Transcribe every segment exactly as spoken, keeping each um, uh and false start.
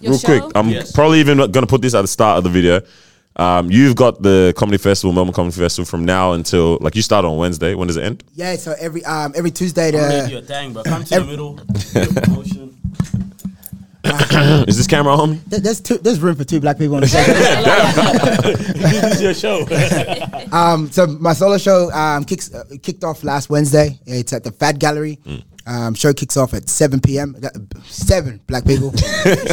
Your real show? quick, I'm yes. probably even going to put this at the start of the video. Um, you've got the Comedy Festival, Melbourne Comedy Festival, from now until, like, you start on Wednesday. When does it end? Yeah, so every um, every Tuesday. To you a dang, bro. Come to the middle. Is this camera on? There's two, there's room for two black people on the show. This is your show. um, so my solo show um, kicks uh, kicked off last Wednesday. It's at the Fad Gallery. Mm. Um, show kicks off at seven p m Seven black people.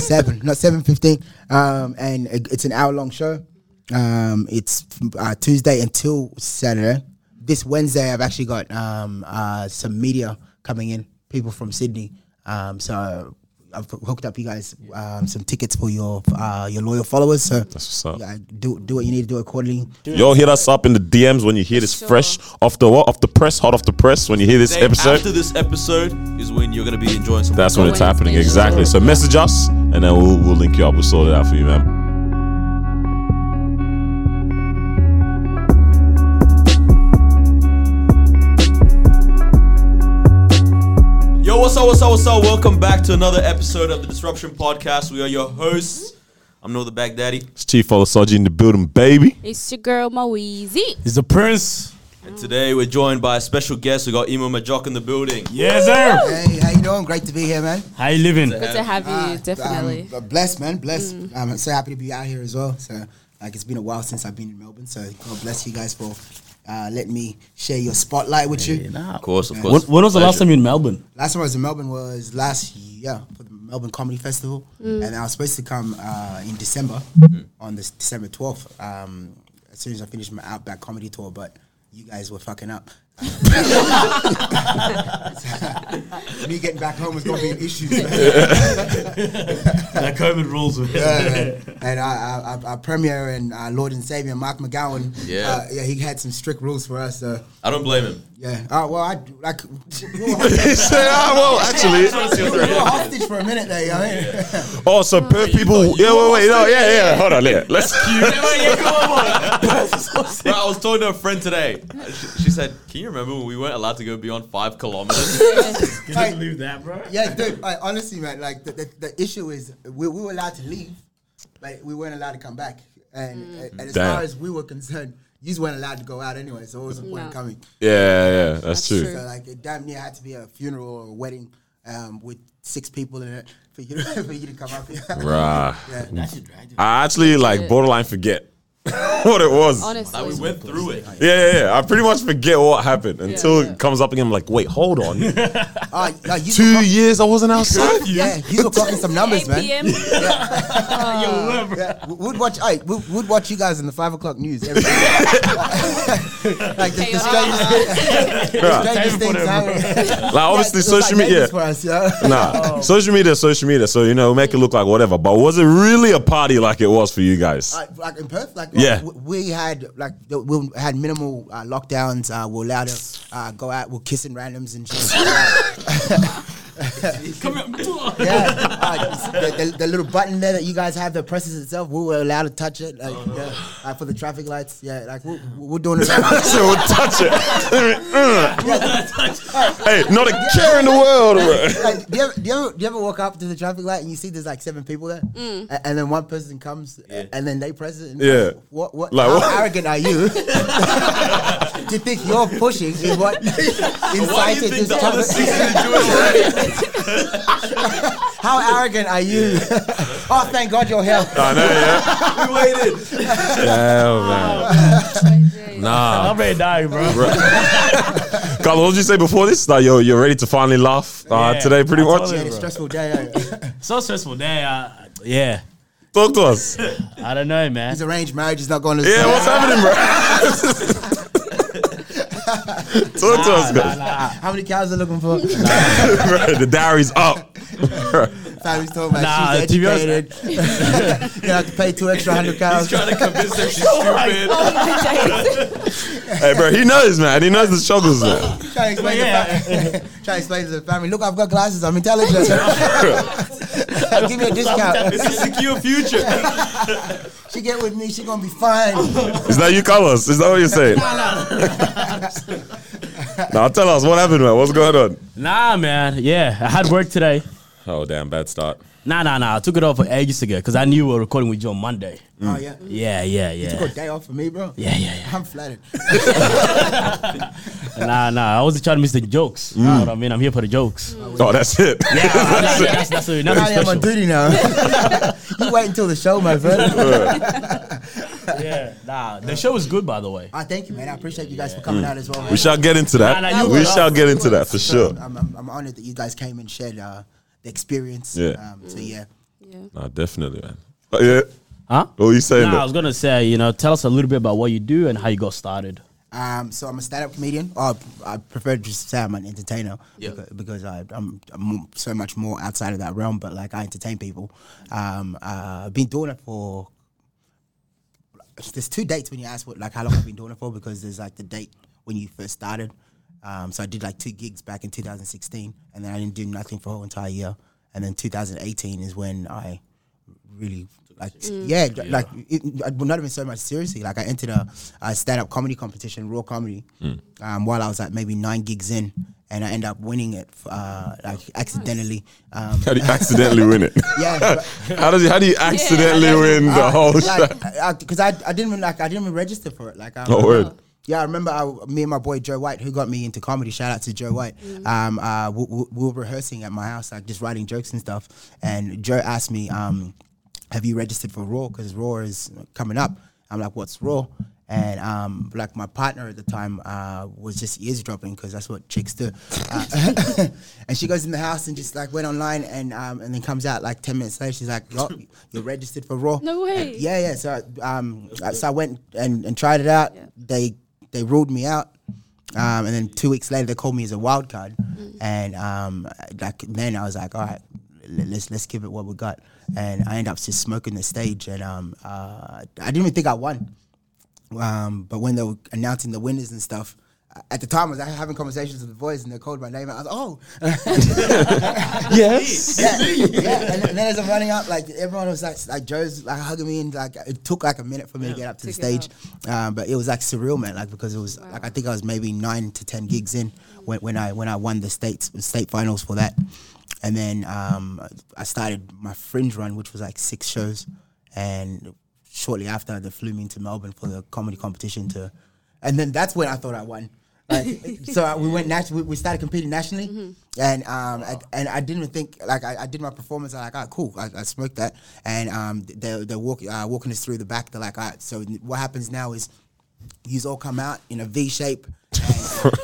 seven, not seven fifteen. Um, and it's an hour long show. Um, it's uh, Tuesday until Saturday. This Wednesday, I've actually got um, uh, some media coming in, people from Sydney. Um, so I've hooked up you guys um, some tickets for your uh, your loyal followers. So that's what's up. Yeah, do do what you need to do accordingly. Yo, hit us up in the D Ms when you hear this sure. fresh off the what? off the press, hot off the press. When you hear this Dave, episode, after this episode is when you're gonna be enjoying some. That's when it's happening exactly. So message us and then we'll we'll link you up. We'll sort it out for you, man. Yo, what's up, what's up, what's up? Welcome back to another episode of the Disruption Podcast. We are your hosts. I'm Noah the Baghdadi. It's Chief Olasoji in the building, baby. It's your girl, Moeezy. It's the Prince. And today we're joined by a special guest. We got Emo Majok in the building. Yes, sir. Hey, how you doing? Great to be here, man. How you living? Good to have uh, you, definitely. Um, blessed, man, blessed. Mm. I'm so happy to be out here as well. So, like, it's been a while since I've been in Melbourne. So, God bless you guys for... Uh, let me share your spotlight with yeah, you. Nah, of course, of course. When, when was the last time you were in Melbourne? Last time I was in Melbourne was last year for the Melbourne Comedy Festival. Mm. And I was supposed to come uh, in December, mm. on this December twelfth, um, as soon as I finished my Outback comedy tour, but you guys were fucking up. So, me getting back home was going to be an issue. That COVID rules. Yeah, and our, our, our premier and our Lord and Savior Mark McGowan. Yeah, uh, yeah, he had some strict rules for us. So I don't blame him. Yeah. Oh uh, well, I like. Well, actually, we were hostage for a minute there. You know? Yeah. Oh, so Perth people. Yeah, wait, wait, no, yeah, yeah. Hold on, yeah. Let's. Bro, I was talking to a friend today. She, she said, "Can you remember when we weren't allowed to go beyond five kilometers? Can like, you believe that, bro? Yeah, dude. Like, honestly, man. Like the, the, the issue is we, we were allowed to leave, but we weren't allowed to come back. And, mm. and, and as Damn. far as we were concerned, you weren't allowed to go out anyway. So what was the no. point of coming? Yeah, yeah, that's, that's true. true. So like, it damn near had to be a funeral or a wedding um, with six people in it for you to, for you to come up here. Right. Yeah. I actually like borderline forget." What it was. Honestly. Like we went through it. Yeah, yeah, yeah. I pretty much forget what happened until yeah, yeah. it comes up again. I'm like, wait, hold on. uh, no, Two clock- years I wasn't outside. Yeah, you were clocking some numbers, man. Yeah. Uh, yeah. We would watch, I would we'd watch you guys in the five o'clock news every day. Like the, the strangest, the strangest things happen. Like obviously yeah, social like media. Yeah. For us, yeah. Nah, oh. social media, social media. So you know, make it look like whatever. But was it really a party like it was for you guys? Uh, like in Perth, like. Yeah, like, we had like we had minimal uh, lockdowns. Uh, we were allowed to uh, go out. We're kissing randoms and shit. Come here. Yeah, uh, the, the, the little button there that you guys have that presses itself. We were allowed to touch it, like, oh. yeah, uh, for the traffic lights. Yeah, like we're, we're doing it. So we'll touch it. Hey, not a care in the world. Like, do, you ever, do, you ever, do you ever walk up to the traffic light and you see there's like seven people there, mm. and, and then one person comes yeah. and then they press it. And yeah. What? What? Like, how what? Arrogant are you? Do you think you're pushing? Is what incited this topic? How arrogant are you? Yeah. Oh, thank God you're here. I know, yeah. We waited. Damn, man. Nah, I'm ready to die, bro. Carl, what did you say before this? Like, yo, you're ready to finally laugh uh, yeah, today, pretty much. Totally, yeah, stressful day. Yeah. So stressful day. Uh, yeah. Talk to us. I don't know, man. His arranged marriage is not going to. Yeah, start. What's happening, bro? Talk nah, to us, nah, guys. Nah. How many cows are looking for? Bro, the diary's up. Family's talking about nah, she's educated. You have to pay two extra hundred cows. He's trying to convince them she's stupid. Hey, bro, he knows, man. He knows the struggles, man. Try to yeah. fa- explain to the family. Look, I've got glasses. I'm intelligent. Give me a discount. This is secure future. She get with me, she gonna be fine. Is that you, Carlos? Is that what you're saying? Nah, tell us what happened, man. What's going on? Nah, man. Yeah, I had work today. Oh, damn, bad start. Nah, nah, nah. I took it off ages ago because I knew we were recording with you on Monday. Mm. Oh, yeah? Yeah, yeah, yeah. You took a day off for me, bro? Yeah, yeah, yeah. I'm flattered. nah, nah. I wasn't trying to miss the jokes. Mm. You know what I mean? I'm here for the jokes. Mm. Oh, that's it. Yeah, that's, it. that's, that's, that's nothing I am on duty now. You wait until the show, my friend. Yeah, nah. The show was good, by the way. Oh, thank you, man. I appreciate you guys yeah. for coming mm. out as well. Man. We shall get into that. Nah, nah, you we shall get into that, for sure. I'm, I'm, I'm honored that you guys came and shared... Uh, experience. Yeah. Um, so yeah. Yeah. Nah, definitely, man. Oh, yeah. Huh? What were you saying? Nah, I was gonna say, you know, tell us a little bit about what you do and how you got started. Um, so I'm a stand-up comedian. Oh, I prefer to just say I'm an entertainer yeah. because, because I, I'm, I'm so much more outside of that realm. But like, I entertain people. Um, uh, I've been doing it for. There's two dates when you ask what, like, how long I've been doing it for, because there's like the date when you first started. Um, so I did like two gigs back in two thousand sixteen, and then I didn't do nothing for a whole entire year. And then two thousand eighteen is when I really like, mm. yeah, yeah, like it, not even so much seriously. Like I entered a, a stand-up comedy competition, RAW comedy, mm. um, while I was like maybe nine gigs in, and I ended up winning it uh, like accidentally. Um, how do you accidentally win it? Yeah. How does how do you accidentally yeah, win uh, the whole? Like, because I, I I didn't even like I didn't even register for it. Like um, oh word. Yeah, I remember I, me and my boy Joe White, who got me into comedy. Shout out to Joe White. Mm. Um, uh, we, we, we were rehearsing at my house, like just writing jokes and stuff. And Joe asked me, um, "Have you registered for RAW? Because RAW is coming up." I'm like, "What's RAW?" And um, like my partner at the time uh, was just eavesdropping, because that's what chicks do. Uh, and she goes in the house and just like went online, and um, and then comes out like ten minutes later. She's like, "Oh, you're registered for RAW." No way. And yeah, yeah. So um, so I went and, and tried it out. Yeah. They They ruled me out, um, and then two weeks later they called me as a wild card, mm. and um, like then I was like, all right, let's let's give it what we got, and I ended up just smoking the stage, and um, uh, I didn't even think I won, um, but when they were announcing the winners and stuff. At the time, I was having conversations with the boys, and they called my name, and I was oh. yes. Yeah, yeah. And, and then as I'm running up, like, everyone was, like, like Joe's, like, hugging me, and, like, it took, like, a minute for me yeah. to get up to, to the stage. Um, but it was, like, surreal, man, like, because it was, wow. like, I think I was maybe nine to ten gigs in when, when I when I won the states, state finals for that. And then um, I started my Fringe run, which was, like, six shows. And shortly after, they flew me into Melbourne for the comedy competition to... And then that's when I thought I won. Like, so I, we went nat- we, we started competing nationally, mm-hmm. and um, wow. I, and I didn't even think like I, I did my performance. I'm like, ah, oh, cool, I, I smoked that. And um, they they're walk, uh, walking us through the back. They're like, all right, so what happens now is you all come out in a V shape, and,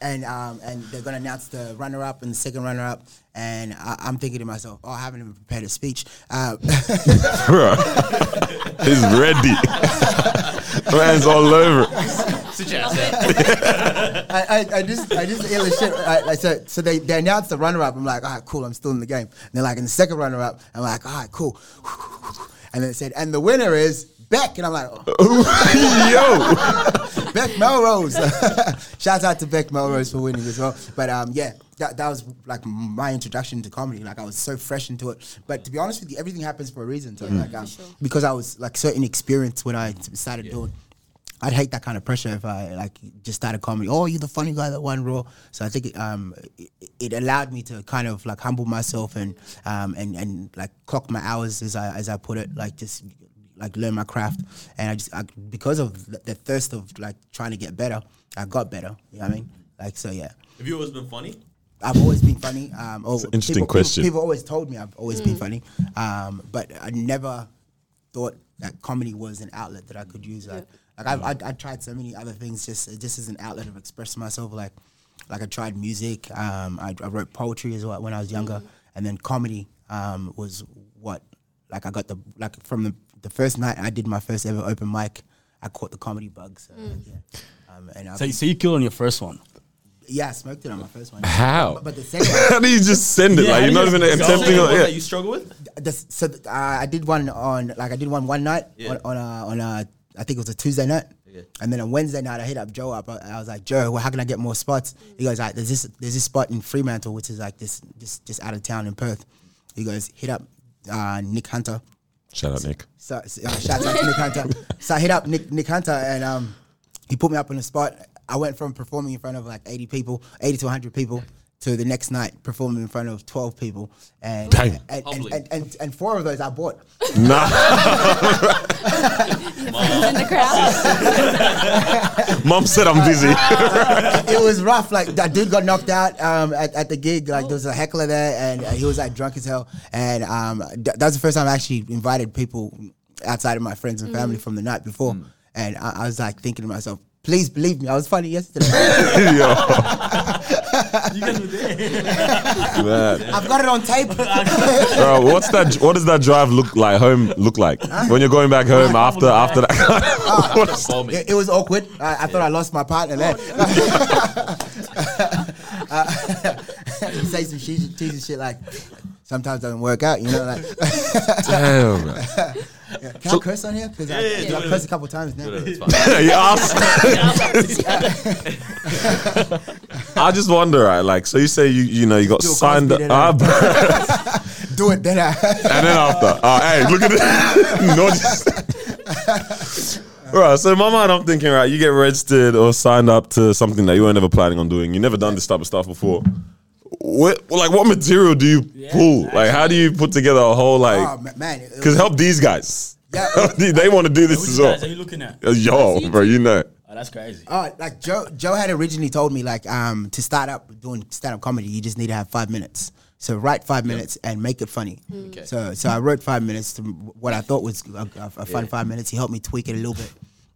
and um, and they're gonna announce the runner up and the second runner up. And I, I'm thinking to myself, oh, I haven't even prepared a speech. Uh, He's ready. Man's all over. Suggest that. I, I, I just, I just shit. I, I, so, so they, they announced the runner-up. I'm like, all right, cool. I'm still in the game. And they're like, in the second runner-up. I'm like, all right, cool. And then it said, and the winner is Beck. And I'm like, oh. Yo. Beck Melrose. Shout out to Beck Melrose for winning as well. But um, yeah. That, that was like my introduction to comedy. Like I was so fresh into it. But to be honest with you, everything happens for a reason. So yeah, like, um, sure. because I was like so inexperienced when I started yeah. doing. I'd hate that kind of pressure if I like just started comedy. Oh, you're the funny guy that won RAW. So I think it, um it, it allowed me to kind of like humble myself and um and, and like clock my hours as I as I put it. Like just like learn my craft. And I just I, because of the thirst of like trying to get better, I got better. You know what I mean? Like so, yeah. Have you always been funny? I've always been funny. Um, oh, it's an interesting people, question. People, people always told me I've always mm. been funny, um, but I never thought that comedy was an outlet that I could use. Like, yeah. like I've, I, I tried so many other things just just as an outlet of expressing myself. Like, like I tried music. Um, I, I wrote poetry as well when I was younger, mm. and then comedy um, was what like I got the like from the, the first night I did my first ever open mic. I caught the comedy bug. So, mm. yeah. um, and so, so you killed on your first one. Yeah, I smoked it on my first one. How? But, but the second how do you just send it? Yeah, like you're not even attempting on it. Yeah. You struggle with? The, so uh, I did one on like I did one one night yeah. on, on a on a I think it was a Tuesday night, okay. and then on Wednesday night I hit up Joe up. I, I was like, Joe, well, how can I get more spots? He goes, like, there's this there's this spot in Fremantle, which is like this just just out of town in Perth. He goes, hit up uh, Nick Hunter. Shout out so, Nick. So, so uh, shout out to Nick Hunter. So I hit up Nick Nick Hunter, and um, he put me up on the spot. I went from performing in front of like eighty people, eighty to one hundred people, to the next night performing in front of twelve people, and Dang. And, and, and, and and four of those I bought. Nah. in the crowd. Mom said I'm busy. It was rough. Like that dude got knocked out um, at, at the gig. Like there was a heckler there, and uh, he was like drunk as hell. And um, d- that was the first time I actually invited people outside of my friends and family mm. from the night before. Mm. And I, I was like thinking to myself, please believe me, I was funny yesterday. You guys were there. I've got it on tape. Bro, what's that? What does that drive look like? Home look like huh? When you're going back home after after that? Oh, is, it, it was awkward. I, I yeah. thought I lost my partner there. uh, say some cheesy, cheesy shit like, sometimes doesn't work out, you know. Like damn. Yeah. Can so, I curse on here? Because yeah, I, yeah, yeah, I, I curse a couple times now. It, you asked. I just wonder, right? Like, so you say you you know you got signed up. Do it then. I and then after, uh, hey, look at this. All right, so in my mind, I'm thinking, right, you get registered or signed up to something that you weren't ever planning on doing. You never done this type of stuff before. What, like, what material do you yeah, pull? Like, how do you put together a whole, like... Because oh, help these guys. Yeah, they they want to do this as well. What are you looking at? Yo, bro, you know. Oh, that's crazy. Oh, like, Joe Joe had originally told me, like, um, to start up doing stand-up comedy, you just need to have five minutes. So write five minutes yep. and make it funny. Mm. Okay. So so I wrote five minutes to what I thought was a, a fun yeah. five minutes. He helped me tweak it a little bit.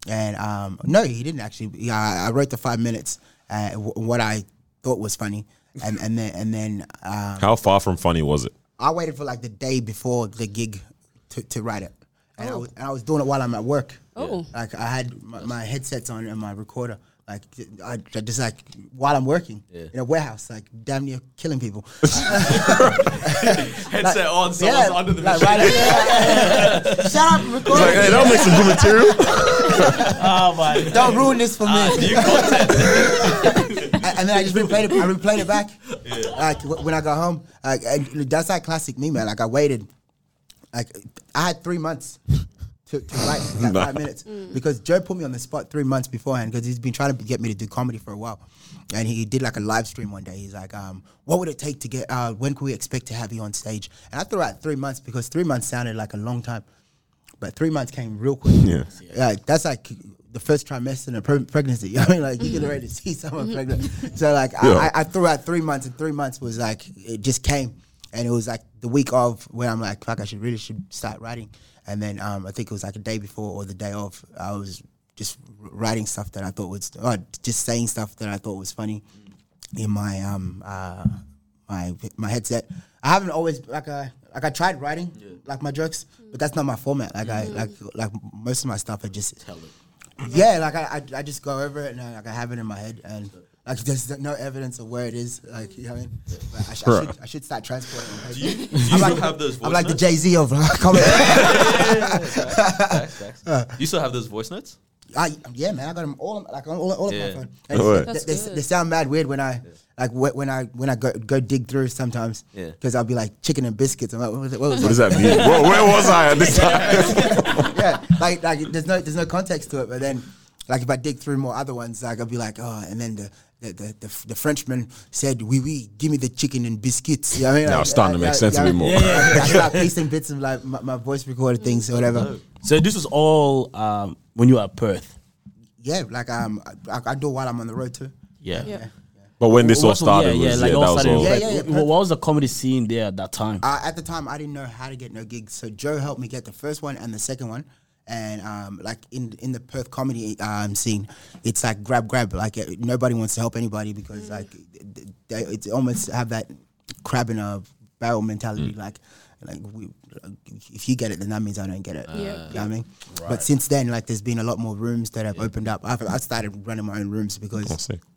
And, um, no, he didn't, actually. I, I wrote the five minutes, uh, what I thought was funny. And, and then, and then, um, how far from funny was it? I waited for like the day before the gig to, to write it, and, oh. I was, and I was doing it while I'm at work. Oh, like I had my, my headsets on and my recorder, like I, I just like while I'm working yeah. in a warehouse, like damn near killing people. Headset like, on, someone's yeah, under the like machine. Right there, like, shut up, record. Like, hey, that'll make some good material. Oh my! Don't God. Ruin this for me. Uh, new content. And then I just replayed it. I replayed it back. Yeah. Like w- when I got home, like and that's like classic me, man. Like I waited, like I had three months to, to write that nah. five minutes mm. because Joe put me on the spot three months beforehand because he's been trying to get me to do comedy for a while, and he did like a live stream one day. He's like, um, "What would it take to get? Uh, when could we expect to have you on stage?" And I threw out three months because three months sounded like a long time, but three months came real quick. Yeah, like that's like. The first trimester of pre- pregnancy. I mean, like, you can already see someone pregnant. So, like, yeah. I, I threw out three months, and three months was, like, it just came. And it was, like, the week of where I'm like, fuck, I should really should start writing. And then um, I think it was, like, a day before or the day of, I was just writing stuff that I thought was, or just saying stuff that I thought was funny in my um uh my my headset. I haven't always, like, I, like I tried writing, yeah. like, my jokes, but that's not my format. Like, mm-hmm. I like like most of my stuff, I just... Tell it. Yeah, like I, I, I just go over it and I, like I have it in my head and like there's no evidence of where it is. Like you know, what I mean? Like I, sh- I should I should start transporting. Like, do you, do you still like, have those? Voice I'm like notes? The Jay Z of comedy. You still have those voice notes? I yeah, man, I got them all like all, all yeah. on my phone. They, they, they sound mad weird when I. Yeah. Like when I when I go, go dig through sometimes, because yeah. I'll be like chicken and biscuits. I'm like, what, was it, what, was what does that mean? Whoa, where was I at this time? yeah, like like there's no there's no context to it. But then, like if I dig through more other ones, like I'll be like, oh, and then the the the, the, the Frenchman said, "Oui, oui, give me the chicken and biscuits." You know what I mean? Now like, it's starting like, to make like, sense to me more. Yeah, yeah, yeah. I start piecing bits of like my, my voice recorded things or whatever. So this was all um, when you were at Perth. Yeah, like um, I, I do while I'm on the road too. Yeah. yeah. But when this all started, yeah, yeah, was, like yeah, all that started was all. Yeah, yeah, yeah. What was the comedy scene there at that time? Uh, at the time, I didn't know how to get no gigs, so Joe helped me get the first one and the second one. And um, like in in the Perth comedy um, scene, it's like grab grab. Like nobody wants to help anybody because like they, it's almost have that crab in a barrel mentality. Mm. Like like we, if you get it, then that means I don't get it. Uh, yeah, you know what I mean. Right. But since then, like there's been a lot more rooms that have yeah. opened up. I've, I started running my own rooms because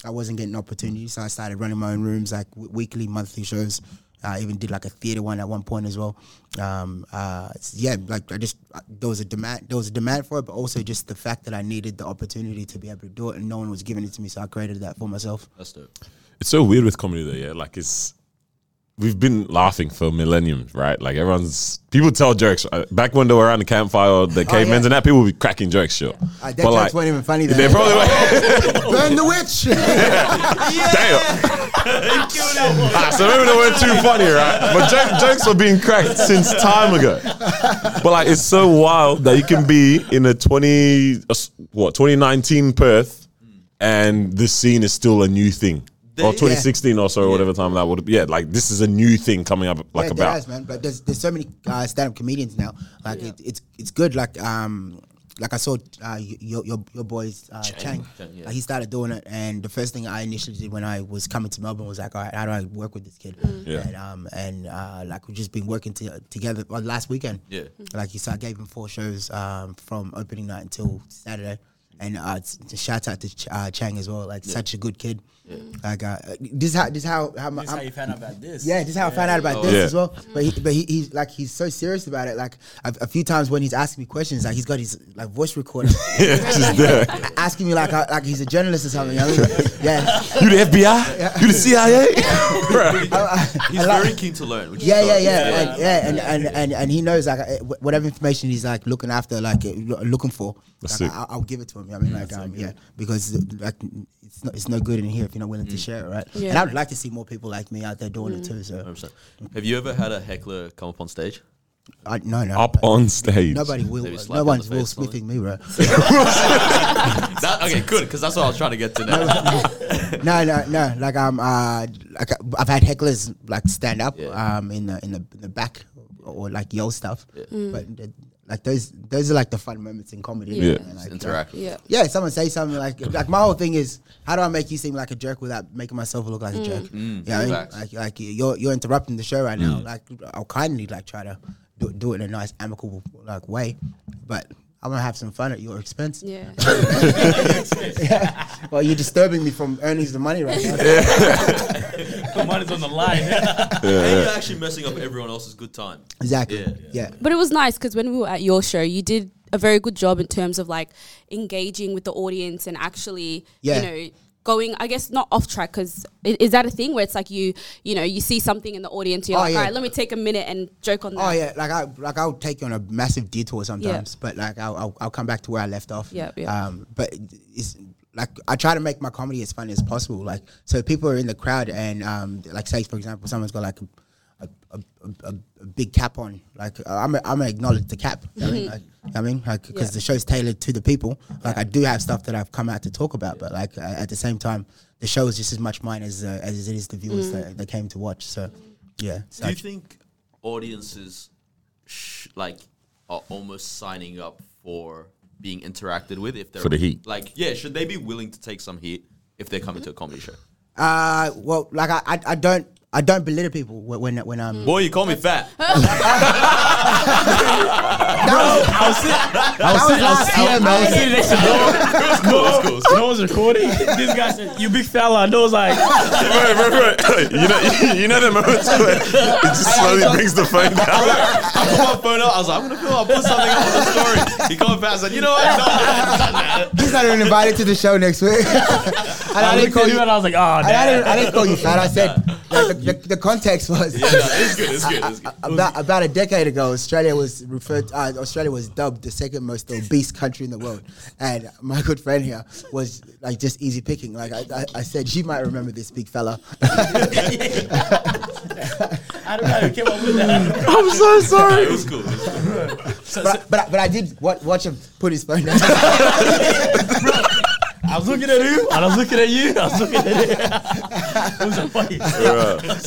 I wasn't getting opportunities, so I started running my own rooms, like w- weekly, monthly shows. I even did like a theater one at one point as well. Um, uh, yeah, like I just uh, there was a demand, there was a demand for it, but also just the fact that I needed the opportunity to be able to do it, and no one was giving it to me, so I created that for myself. That's dope. It's so weird with comedy, though. Yeah, like it's. we've been laughing for millennium, right? Like everyone's, people tell jokes. Back when they were around the campfire or the cavemen's oh, yeah. and that, people would be cracking jokes, sure. Yeah. Uh, that but jokes like, weren't even funny then. They probably were. Burn the witch! Yeah. Damn. Ah, so maybe they weren't too funny, right? But joke, jokes were being cracked since time ago. But like, it's so wild that you can be in a twenty, what, twenty nineteen Perth and this scene is still a new thing. Or twenty sixteen yeah. or so, yeah. whatever time that would be. Yeah, like this is a new thing coming up. Like yeah, about, is, man. But there's there's so many uh, stand-up comedians now. Like yeah. it, it's it's good. Like um like I saw uh, your your your boy's uh, Chang. Chang yeah. Like he started doing it, and the first thing I initially did when I was coming to Melbourne was like, all right, how do I work with this kid? Mm. Yeah. And um and uh like we've just been working to, together well, last weekend. Yeah. Like he so I gave him four shows um from opening night until Saturday. And uh, to shout out to Ch- uh, Chang as well, like yeah. such a good kid. Yeah. Like uh, this, how this how how, this how you found out about this? Yeah, this is how yeah. I found out about oh. this yeah. as well. But he, but he, he's like he's so serious about it. Like a, a few times when he's asking me questions, like he's got his like voice recorder, yeah, just there. asking me like uh, like he's a journalist or something. I mean, yeah, you the F B I, yeah. you the C I A. He's very keen to learn. Which yeah, is yeah, yeah, yeah, and, yeah, and, and and and he knows like whatever information he's like looking after, like looking for, like, I, I'll give it to him. I mean, like, um, yeah, because like it's no, it's no good in here if you're not willing mm. to share it, right? Yeah. And I would like to see more people like me out there doing mm. it too. So, one hundred percent. Have you ever had a heckler come up on stage? I, no, no. Up on stage. Nobody will. Uh, no one's Will Smithing me, bro. that, okay, good, because that's what I was trying to get to now. no, no, no. Like um, uh, like I've had hecklers like stand up yeah. um in the in the in the back or like yell stuff, yeah. mm. but. Uh, Like those, those are like the fun moments in comedy. Yeah, yeah. Like, interact. Yeah, yeah. Someone say something like, like my whole thing is, how do I make you seem like a jerk without making myself look like mm. a jerk? Mm, yeah, you know I mean? like like you're you're interrupting the show right mm. now. Like I'll kindly like try to do, do it in a nice amicable like way, but I'm gonna have some fun at your expense. Yeah. yeah. Well, you're disturbing me from earning the money right now. Yeah. The money's on the line. Yeah. And you're actually messing up everyone else's good time. Exactly. Yeah. yeah. yeah. But it was nice because when we were at your show, you did a very good job in terms of like engaging with the audience and actually, yeah. you know, going, I guess, not off track, because is that a thing where it's like you, you know, you see something in the audience, you're oh, like, yeah. all right, let me take a minute and joke on that. Oh yeah, like I, like I'll take you on a massive detour sometimes, yeah. but like I'll, I'll, I'll come back to where I left off. Yeah, yeah. Um, but it's like I try to make my comedy as funny as possible. Like so, people are in the crowd and um, like say for example, someone's got like a, a, a, a big cap on. Like I'm, I'm gonna acknowledge the cap. You know? Like, I mean, like, because yeah. the show's tailored to the people. Like, yeah. I do have stuff that I've come out to talk about, but like, uh, at the same time, the show is just as much mine as uh, as it is the viewers mm. that, that came to watch. So, yeah. So do you think audiences sh- like are almost signing up for being interacted with if they're for the heat? Like, yeah, should they be willing to take some heat if they're coming to a comedy show? Uh, well, like I, I, I don't. I don't belittle people when when I'm... Boy, you call me fat. I was sitting next to Noah. Noah was recording. This guy said, you big fella. And I was like... Bro, bro, bro. You know, you know the moments where it just slowly brings the phone down. I put my phone up. I was like, I'm going to I'll put something up on the story. He called me fat. I was like, you know what? No, he's not even invited to the show next week. And I, I didn't call you... And I was like, oh, damn. I didn't call you fat. I said... The, the, the context was yeah, no, it's good, it's good, it's good. About, about a decade ago, Australia was referred. To, uh, Australia was dubbed the second most obese country in the world, and my good friend here was like just easy picking. Like I, I, I said, you might remember this big fella. I don't know who came up with that. I'm so sorry. It was cool. But but, but I did watch, watch him put his phone down. I was looking at you, and I was looking at you, I was looking at you. It was a funny shit.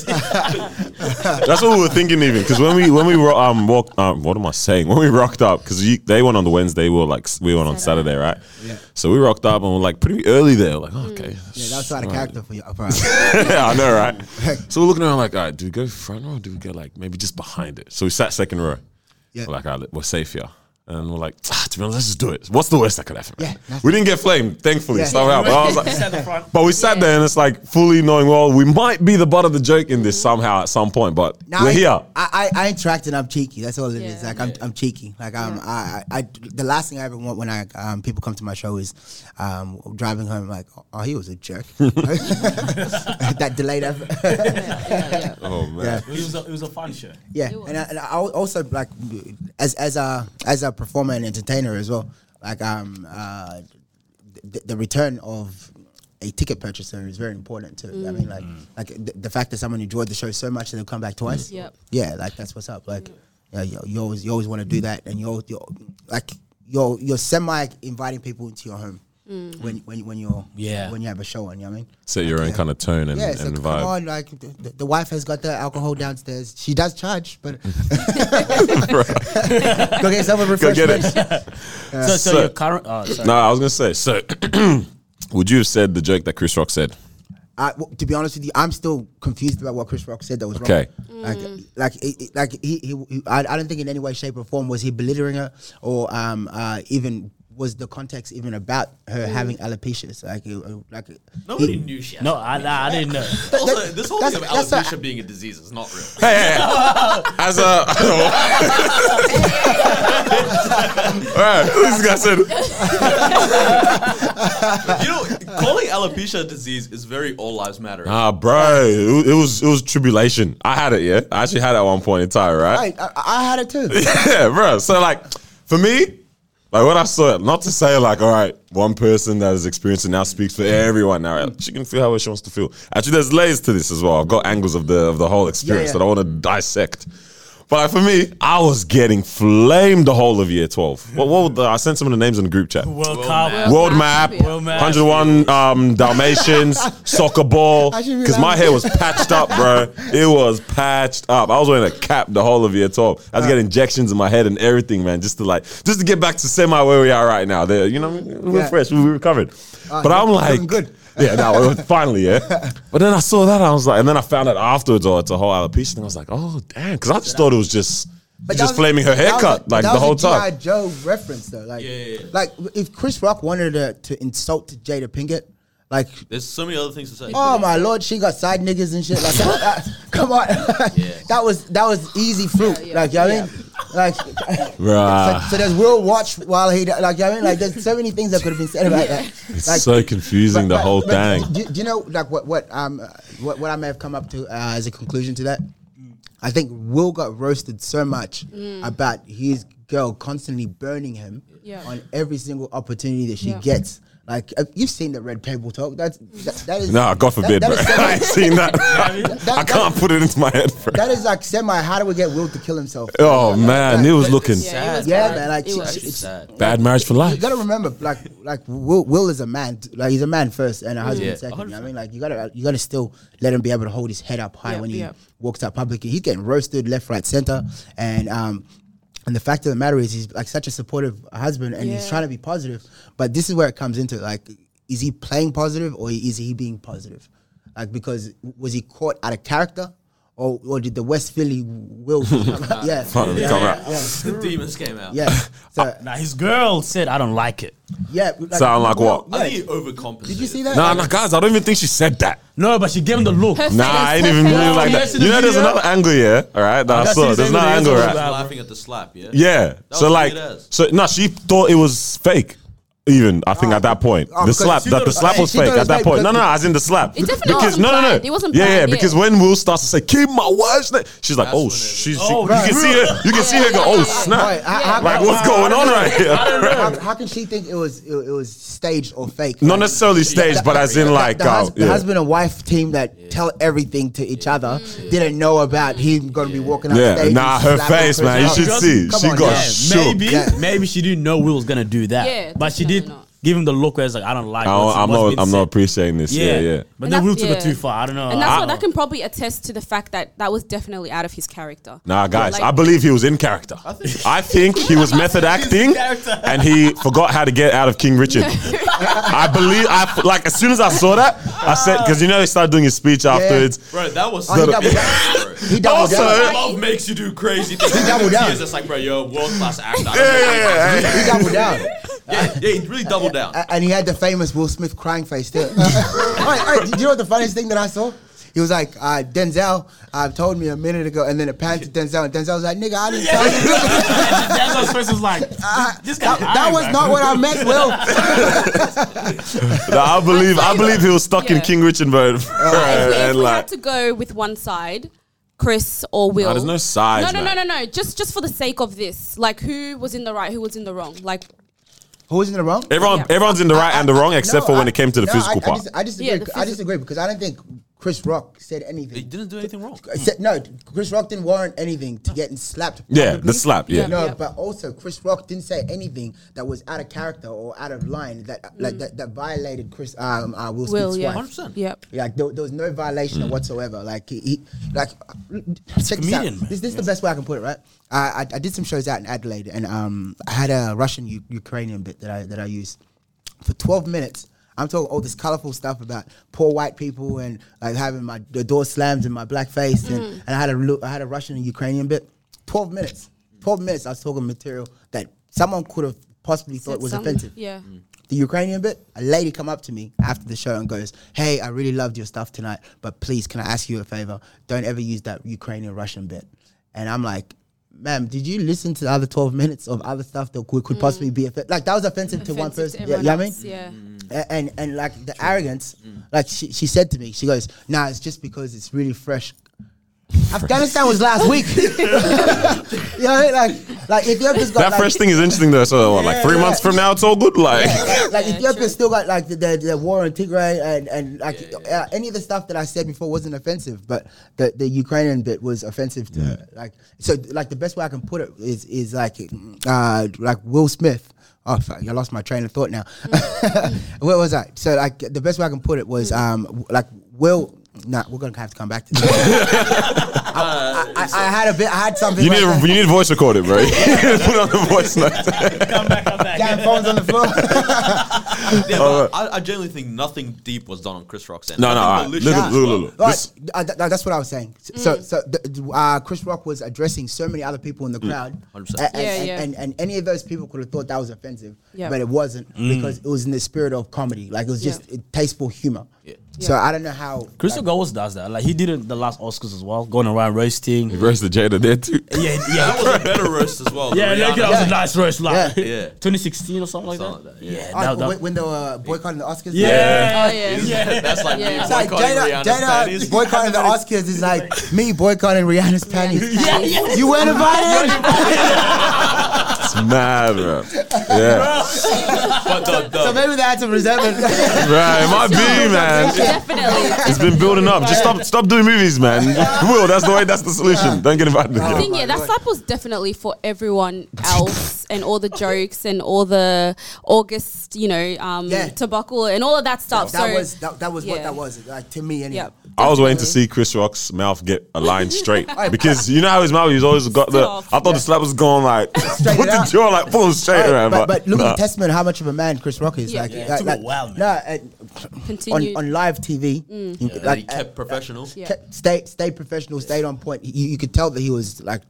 That's what we were thinking even, because when we when we ro- um walked, um, what am I saying? When we rocked up, because they went on the Wednesday, we were like we went on Saturday, right? Yeah. So we rocked up and we we're like pretty early there, we're like oh, okay. Yeah, that's out of character for you. Yeah, I know, right? So we're looking around like, all right, do we go front row? Or do we go like maybe just behind it? So we sat second row. Yeah. We're like, all right, we're safe here. And we're like, ah, to be honest, let's just do it. What's the worst that could happen? Yeah, we didn't get flamed, thankfully. Yeah. Somehow. But, I was like, but we sat yeah. there and it's like fully knowing, well, we might be the butt of the joke in this somehow at some point, but no, we're I, here. I, I, I interact and I'm cheeky. That's all it yeah. is. Like I'm, I'm cheeky. Like I'm, yeah. I, I, I, the last thing I ever want when I um, people come to my show is um, driving home like, oh, he was a jerk. That delayed effort. yeah, yeah, yeah. Oh, man. Yeah. It, was a, it was a fun show. Yeah. And I, and I also like, as, as a, as a performer and entertainer as well, like um uh th- the return of a ticket purchaser is very important too. Mm. I mean, like mm. like th- the fact that someone enjoyed the show so much that they'll come back twice. Mm. Yep. Yeah, like that's what's up. Like mm. yeah, you, you always you always want to do that, and you're you're like you're you're semi inviting people into your home. Mm. When when when you're yeah. when you have a show on, you know what I mean? Set your okay. own kind of tone and, yeah, and like, vibe. Come on, like the, the wife has got the alcohol downstairs. She does charge, but go get someone refreshments. Go get it. Yeah. So, so, so your current. Oh, no, nah, I was gonna say. So, would you have said the joke that Chris Rock said? I, well, to be honest with you, I'm still confused about what Chris Rock said that was okay. wrong. Like, mm. like, it, like he, he, he I, I don't think in any way, shape, or form was he belittling her or um uh, even. Was the context even about her mm. having alopecia? So like, like nobody he, knew she. Had no, I, I didn't know. Also, that's, this whole thing of alopecia a, being a disease is not real. Hey, hey, hey. As a, all right, this guy said. You know, calling alopecia a disease is very all lives matter. Ah, bro, it, it was it was tribulation. I had it, yeah. I actually had it at one point in time, right? Right, I, I had it too. Yeah, bro. So like, for me. Like when I saw it, not to say like, all right, one person that is experiencing now speaks for everyone now. She can feel how she wants to feel. Actually, there's layers to this as well. I've got angles of the of the whole experience yeah, yeah. that I want to dissect. But like for me, I was getting flamed the whole of year twelve. What, what the, I sent some of the names in the group chat. World, World Cup. Map. World Map. World Map. one oh one um, Dalmatians. Soccer ball. Because my hair was patched up, bro. It was patched up. I was wearing a cap the whole of year twelve. I was getting injections in my head and everything, man. Just to like, just to get back to semi where we are right now. There, you know, we're yeah. fresh. We recovered. Uh, but I'm like, good. Yeah, no, finally, yeah. But then I saw that, I was like, and then I found out afterwards, oh, it's a whole alopecia thing. I was like, oh, damn, because I just thought it was just but just was, flaming her haircut, like the whole time. That was a G I Joe reference, though. Like, yeah, yeah, yeah. like if Chris Rock wanted to, to insult Jada Pinkett, like, there's so many other things to say. Oh my lord, she got side niggas and shit. Like, that, come on, yeah. that was that was easy fruit. Yeah, yeah. Like, you know what yeah. I mean? Like, so, so there's Will watch while he like. You know what I mean, like, there's so many things that could have been said about that. It's like, so confusing but, the but, whole but, thing. Do, do you know like what what um what, what I may have come up to uh, as a conclusion to that? I think Will got roasted so much mm. about his girl constantly burning him yeah. on every single opportunity that she yeah. gets. Like, uh, you've seen the red table talk. That's, that, that is... Nah, God forbid, that, that bro. I ain't seen that. that, that I can't that, put it into my head, bro. That is like semi, how do we get Will to kill himself? Oh, like, man, like, it was looking... Yeah, sad. yeah man, like... It was she, sad. Bad marriage for life. You gotta remember, like, like Will, Will is a man. Like, he's a man first and a husband yeah, second. You know what I mean? Like, you gotta you gotta still let him be able to hold his head up high yeah, when he yeah. walks out publicly. He's getting roasted left, right, center. And... um. And the fact of the matter is, he's like such a supportive husband, and yeah. he's trying to be positive. But this is where it comes into like, is he playing positive or is he being positive? Like, because was he caught out of character, or or did the West Philly Will come out? Yeah, finally yeah. come yeah. out. Yeah. The demons came out. Yeah. So, now his girl said, "I don't like it." Yeah. Like, sound like well, what? I think he overcompensated. Did you see that? No, nah, like, nah, guys, I don't even think she said that. No, but she gave him the look. Her nah, I ain't even really like that. You know, there's another angle, yeah? All right, that I saw. There's another angle, right? She was laughing at the slap, yeah? Yeah. So, like, so no, she thought it was fake, even, I think, at that point. The slap, that the slap was fake at that point. No, no, no, as in the slap. It definitely wasn't planned. It wasn't planned, yeah. Yeah, because when Will starts to say, keep my words, she's like, oh, she's, you can see her, you can see her go, oh, snap. Like, what's going on right here? How can she think it was, it was staged or fake? Not necessarily staged, but as in, like, the husband and wife team that yeah. tell everything to each other yeah. didn't know about him going to yeah. be walking out yeah. stage. Nah, her face, man, you should see. Come she on, got yeah. shook. Maybe, yeah. maybe she didn't know Will was going to do that. Yeah, but she did not. Give him the look where it's like, I don't like what's, I'm what's not, I'm said. Not appreciating this. Yeah, yeah. yeah. But and then Will took yeah. it too far. I don't know. And that's I, what that can probably attest to the fact that that was definitely out of his character. Nah, guys, like, I believe he was in character. I think, I think he was method acting and he forgot how to get out of King Richard. I believe, I like, as soon as I saw that, I said, because you know they started doing his speech afterwards. Yeah. Bro, that was so... he doubled also, down. Also, love makes you do crazy things. He doubled down. He was just like, bro, you're a world-class actor. yeah, yeah, yeah. He, he doubled down. Yeah, yeah, he really doubled down. And he had the famous Will Smith crying face too. all right, all right, do you know what the funniest thing that I saw? He was like, uh, Denzel uh, told me a minute ago, and then it panned to Denzel, and Denzel was like, nigga, I didn't tell you. Denzel's face was like, this guy, that, that was not what I meant, Will. no, I believe I believe he was stuck yeah. in King Richard mode. Uh, if and we like, had to go with one side, Chris or Will. No, there's no sides. No, no, no, no, no, no. Just, just for the sake of this, like, who was in the right, who was in the wrong? Like, who was in the wrong? Everyone, yeah. Everyone's in the right I, I, and the wrong, except no, for when I, it came to the no, physical I, part. I, dis- I disagree. Yeah, phys- I disagree because I don't think Chris Rock said anything. He didn't do anything wrong. Said, no, Chris Rock didn't warrant anything to getting slapped. Probably. Yeah, the slap. Yeah. No, yeah. But also Chris Rock didn't say anything that was out of character or out of line that mm. like that, that violated Chris um uh, Will Smith's Will, yeah, wife. one hundred percent Yep. Like there, there was no violation mm. whatsoever. Like he, he like check comedian, this out. This, this is yeah. the best way I can put it, right? I, I I did some shows out in Adelaide, and um I had a Russian U- Ukrainian bit that I that I used for twelve minutes. I'm talking all this colorful stuff about poor white people and like having my the door slams in my black face, and, mm. and I had a I had a Russian and Ukrainian bit. Twelve minutes, twelve minutes. I was talking material that someone could have possibly thought was something. Offensive. Yeah. Mm. The Ukrainian bit, a lady come up to me after the show and goes, "Hey, I really loved your stuff tonight, but please, can I ask you a favor? Don't ever use that Ukrainian Russian bit." And I'm like, ma'am, did you listen to the other twelve minutes of other stuff that could, could mm. possibly be offensive? Like, that was offensive, offensive to one person. To yeah, you know what I mean? Yeah. And, and, and like, the True. arrogance, mm. like, she, she said to me, she goes, nah, it's just because it's really fresh. fresh. Afghanistan was last week. You know what I mean? Like, like Ethiopia's got... That like, fresh thing is interesting, though. So, what, yeah, like, three yeah. months from now, it's all good? Like, yeah, like yeah, Ethiopia's true. still got, like, the, the, the war in Tigray, and, and like, yeah, yeah. Uh, any of the stuff that I said before wasn't offensive, but the, the Ukrainian bit was offensive to yeah. her. Like, so, like, the best way I can put it is, is like, uh, like, Will Smith. Oh, fuck, I lost my train of thought now. Mm. Where was I? So, like, the best way I can put it was, um, like, Will... Nah, we're gonna have to come back to this. I, I, I, I had a bit. I had something. You need like a, you need voice record it, bro. Put on the voice note. Come back, come back. Damn, phone's on the floor. yeah, but I, I generally think nothing deep was done on Chris Rock's end. No, no, I think right. little, little, little. Right. Uh, th- that's what I was saying. So, mm. so the, uh, Chris Rock was addressing so many other people in the crowd, mm. and, and, yeah, yeah. And, and, and any of those people could have thought that was offensive, yeah. but it wasn't mm. because it was in the spirit of comedy. Like it was just yeah. tasteful humor. Yeah. Yeah. So I don't know how Crystal like, Gowers does that. Like he did it the last Oscars as well, going around roasting. He roasted Jada there too. Yeah, yeah, that was a better roast as well. Yeah, yeah, that was a nice roast, like yeah. Yeah. twenty sixteen or something, something like that. Like that yeah, yeah. Oh, that, that. when they were boycotting the Oscars. Yeah, yeah. Oh, yeah. yeah. that's like yeah. me boycotting like Jada, Rihanna's panties. Jada boycotting the Oscars is like me boycotting Rihanna's panties. Yeah, yeah. You weren't invited. It's mad, bro. Yeah. But the, the so maybe they had some resentment. Right, it might be, man. Definitely. It's been building up. Just stop stop doing movies, man. Will, that's the way, that's the solution. Don't get invited again. I think, yeah, that slap was definitely for everyone else and all the jokes and all the August, you know, um, yeah. tobacco and all of that stuff. That so, was that, that was yeah. what that was, like to me anyway. Yep. I was waiting to see Chris Rock's mouth get aligned straight because you know how his mouth, he's always got the, I thought yeah. the slap was going like, straight put the jaw like full straight right, around. But, but, but look nah. at the testament how much of a man Chris Rock is. Yeah. Like, yeah. Like, it took a while, man. Nah, uh, on, on live T V. Mm. Yeah, like, he kept uh, professional. Yeah. Kept, stayed, stayed professional, yeah. stayed on point. You, you could tell that he was like,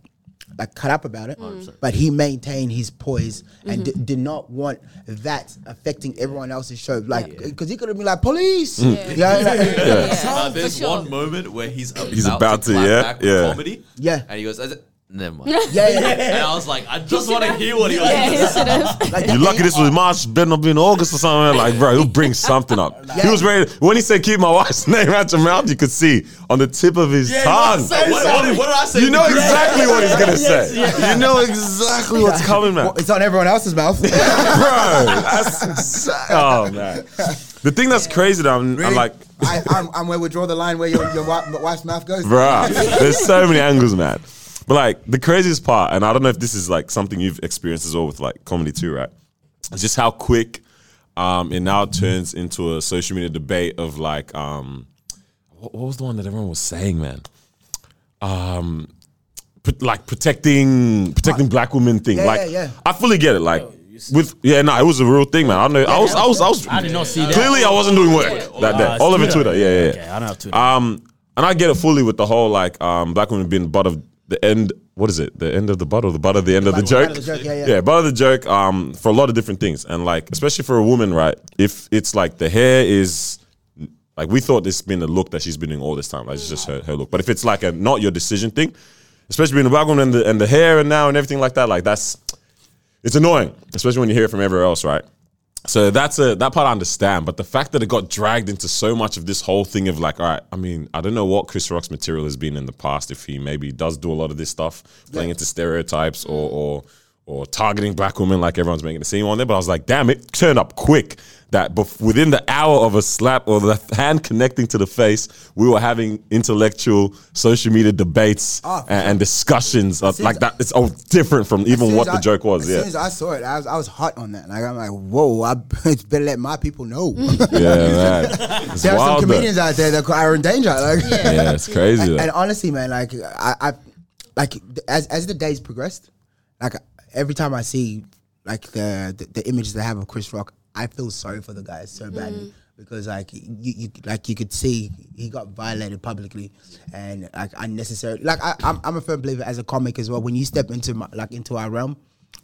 like cut up about it, mm. but he maintained his poise mm-hmm. and d- did not want that affecting everyone else's show. Like, because yeah. he could have been like, police. Mm. Yeah. Yeah, like, yeah. Yeah. Yeah. Uh, there's sure. one moment where he's about, he's about to, to yeah, back yeah. with comedy, yeah, and he goes, never mind. Yeah, yeah, yeah. And I was like, I just want to hear what he was. Yeah, he like, you're lucky this was March, better not be in August or something. Like, bro, he'll bring something up. Like, he was ready. To, when he said, keep my wife's name out your mouth, you could see on the tip of his yeah, tongue. What, what, what did I say? You know exactly what he's going to say. Yes, yeah. You know exactly what's coming, man. Well, it's on everyone else's mouth. Bro, that's exactly. Oh, man. The thing that's crazy that I'm, really? I'm like, I, I'm, I'm where we draw the line where your, your wife's mouth goes. Bro, there's so many angles, man. But like the craziest part, and I don't know if this is like something you've experienced as well with like comedy too, right? It's just how quick um, it now turns into a social media debate of like, um, what, what was the one that everyone was saying, man? Um, pr- like protecting protecting black women thing. Yeah, like yeah, yeah. I fully get it. Like. With yeah, no, nah, it was a real thing, man. I know. Yeah, I was, I was, I was. I did not see that. Clearly, I wasn't doing work yeah, yeah. that day. Uh, All over Twitter, yeah, yeah. yeah. Okay, I don't have Twitter. Um, And I get it fully with the whole like um, black women being butt of the end. What is it? The end of the butt or the butt of the end of the joke? Of the joke. Yeah, yeah. yeah, butt of the joke um, for a lot of different things. And like, especially for a woman, right? If it's like the hair is, like we thought this has been a look that she's been doing all this time. Like it's just her, her look. But if it's like a not your decision thing, especially being a black woman and the, and the hair and now and everything like that, like that's, it's annoying. Especially when you hear it from everywhere else, right? So that's a, that part I understand, but the fact that it got dragged into so much of this whole thing of like, all right, I mean, I don't know what Chris Rock's material has been in the past, if he maybe does do a lot of this stuff, playing yeah. into stereotypes or, or or targeting black women like everyone's making a scene on there, but I was like, damn, it turned up quick that bef- within the hour of a slap or the hand connecting to the face, we were having intellectual social media debates oh, and, and discussions of, like that. It's all different from even what I, the joke was. As yeah. soon as I saw it, I was, I was hot on that. Like, I'm like, whoa, I better let my people know. Yeah, man. It's there wild, are some comedians though. out there that are in danger. Like, yeah. yeah, it's crazy. And, and honestly, man, like, I, I like as as the days progressed, like, every time I see like the, the the images they have of Chris Rock, I feel sorry for the guy so mm. badly because like you, you like you could see he got violated publicly and like unnecessary. Like I, I'm I'm a firm believer as a comic as well. When you step into my, like into our realm,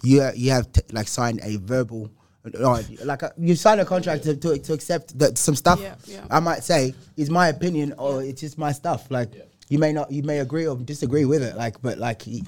you you have t- like signed a verbal. No, like a, you sign a contract to to, to accept that some stuff. Yeah, yeah. I might say is my opinion or it's just my stuff. Like yeah. you may not you may agree or disagree with it. Like but like. He,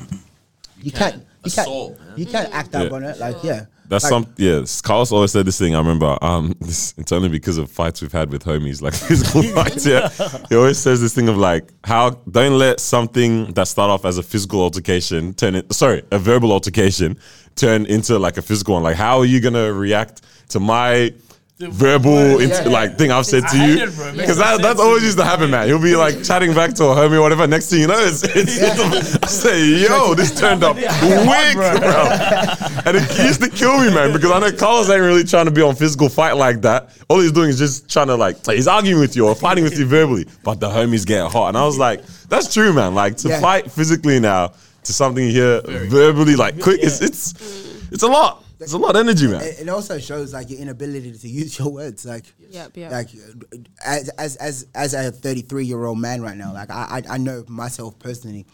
You can't, you can't, assault, you can't mm-hmm. act up yeah. on it. Like, yeah, that's like, some. Yeah, Carlos always said this thing. I remember. Um, this, it's only because of fights we've had with homies, like physical fights. Yeah, he always says this thing of like, how don't let something that start off as a physical altercation turn it. Sorry, a verbal altercation turn into like a physical one. Like, how are you gonna react to my? Verbal, yeah, into, yeah. like thing I've said to I you, because that, that's always used to happen, man. He'll be like chatting back to a homie or whatever. Next thing you know, it's, it's, yeah. it's I say, yo, this turned up weak, bro. And it used to kill me, man, because I know Carlos ain't really trying to be on physical fight like that. All he's doing is just trying to like, he's arguing with you or fighting with you verbally, but the homies get hot. And I was like, that's true, man. Like to yeah. fight physically now to something here Very verbally, like quick, yeah. it's, it's it's a lot. It's a lot of energy, man. It also shows like your inability to use your words. Like, yep, yep. like as as as as a thirty-three-year-old man right now, like I I know myself personally,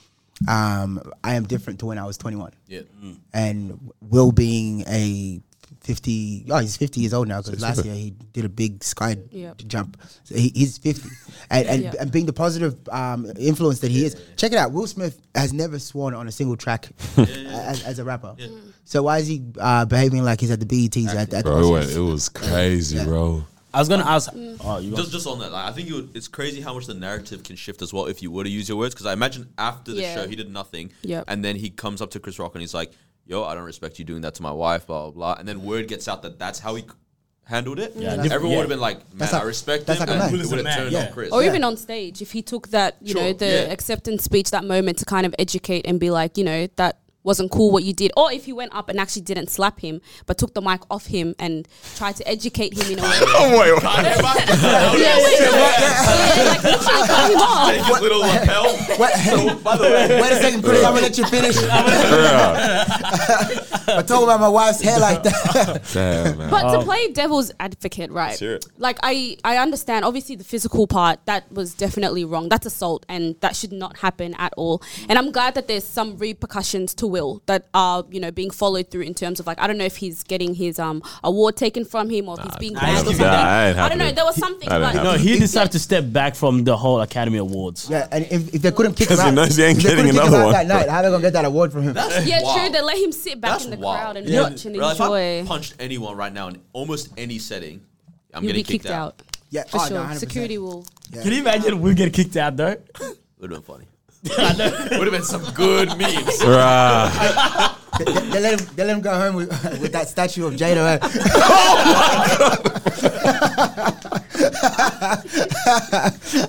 um, I am different to when I was twenty-one. Yeah. Mm. And Will being a fifty, oh, he's fifty years old now because last year he did a big sky yep. jump. So he, he's fifty, and and, yep. and being the positive um, influence that he yeah, is. Yeah. Check it out. Will Smith has never sworn on a single track yeah, yeah. As, as a rapper. Yeah. So why is he uh, behaving like he's at the B E Ts? At, at bro, the it was crazy, yeah. bro. I was gonna ask. Mm. Oh, you just, just on that, like, I think it would, it's crazy how much the narrative can shift as well if you were to use your words. Because I imagine after the yeah. show he did nothing, yep. and then he comes up to Chris Rock and he's like, "Yo, I don't respect you doing that to my wife," blah blah blah. And then word gets out that that's how he handled it. Yeah, everyone yeah. would have been like, "Man, that's I respect him." Like and would have turned yeah. on Chris, or yeah. even on stage if he took that, you sure. know, the yeah. acceptance speech, that moment to kind of educate and be like, you know, that wasn't cool what you did, or if he went up and actually didn't slap him but took the mic off him and tried to educate him in a way. Oh wait, by the way, wait a second, Chris, I'm gonna let you finish. I told about my wife's hair like that. Damn, man. But um, to play devil's advocate, right? Sure. Like I, I understand obviously the physical part, that was definitely wrong. That's assault and that should not happen at all. And I'm glad that there's some repercussions to Will that are, you know, being followed through in terms of like, I don't know if he's getting his um award taken from him or if nah, he's being banned or something. Nah, I, I don't know. There was something. Like, no, he decided yeah. to step back from the whole Academy Awards. Yeah, and if, if they couldn't kick him out, because he ain't getting another one. That night, how are they gonna get that award from him? That's yeah, wow. true. They let him sit back That's in the wow. crowd and yeah. watch and Real, enjoy. If I punched anyone right now in almost any setting, I'm You'll getting be kicked, kicked out. out. Yeah, for oh, sure. one hundred percent. Security will. Yeah. Can you imagine we get kicked out though? Would have been funny. I know. Would have been some good memes. Right. they, they, let him, they let him go home with, with that statue of Jada. Oh my god!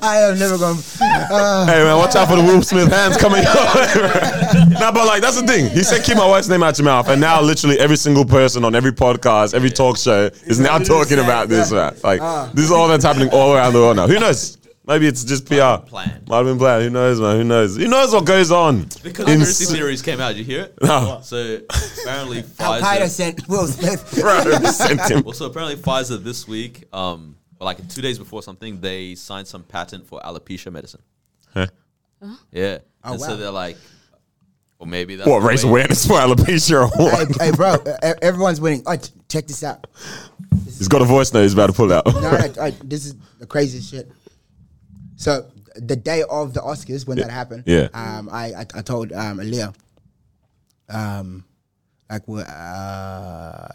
I have never gone. Uh, hey man, watch out for the Will Smith hands coming up. Nah, but like that's the thing. He said, "Keep my wife's name out your mouth," and now literally every single person on every podcast, every talk show is now talking about this. Right? Like uh. this is all that's happening all around the world now. Who knows? Maybe it's just P R. Might have been planned. Might have been planned. Who knows, man? Who knows? Who knows what goes on? The conspiracy s- theories came out. Did you hear it? No. So apparently Pfizer... Al-Qaeda sent Will Smith. Right, sent him. Well, so apparently Pfizer this week, um, or like two days before something, they signed some patent for alopecia medicine. Huh? Yeah. Oh, and wow. So they're like, or maybe that's what race awareness for alopecia or what? Hey, hey, bro, everyone's winning. Oh, t- check this out. This he's got a voice now. He's about to pull out. No, I, I, this is the craziest shit. So the day of the Oscars, when yeah. that happened, yeah, um, I, I I told um Aaliyah, um, like we're uh,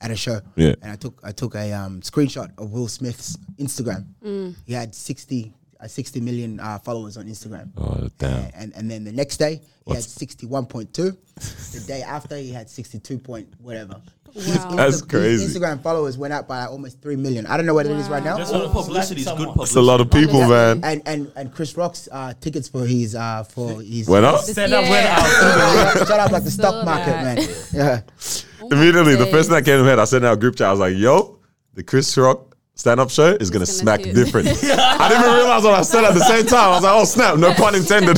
at a show, yeah, and I took I took a um screenshot of Will Smith's Instagram. Mm. He had sixty. Uh, sixty million uh, followers on Instagram. Oh, damn. And, and, and then the next day, he What's had sixty-one point two. The day after, he had sixty-two point whatever. Wow. Insta- That's crazy. His Instagram followers went up by like almost three million. I don't know what wow. it is right now. That's a lot of publicity. It's good publicity. It's a lot of people, man. And and, and Chris Rock's uh, tickets for his... Uh, for his went up? Set up, yeah. went up. Shut up like the stock market, man. Yeah. Oh, immediately, the first thing that came to my head, I sent out a group chat. I was like, yo, the Chris Rock stand-up show is going to smack shoot. different. I didn't even realize what I said at the same time. I was like, oh, snap, no pun intended.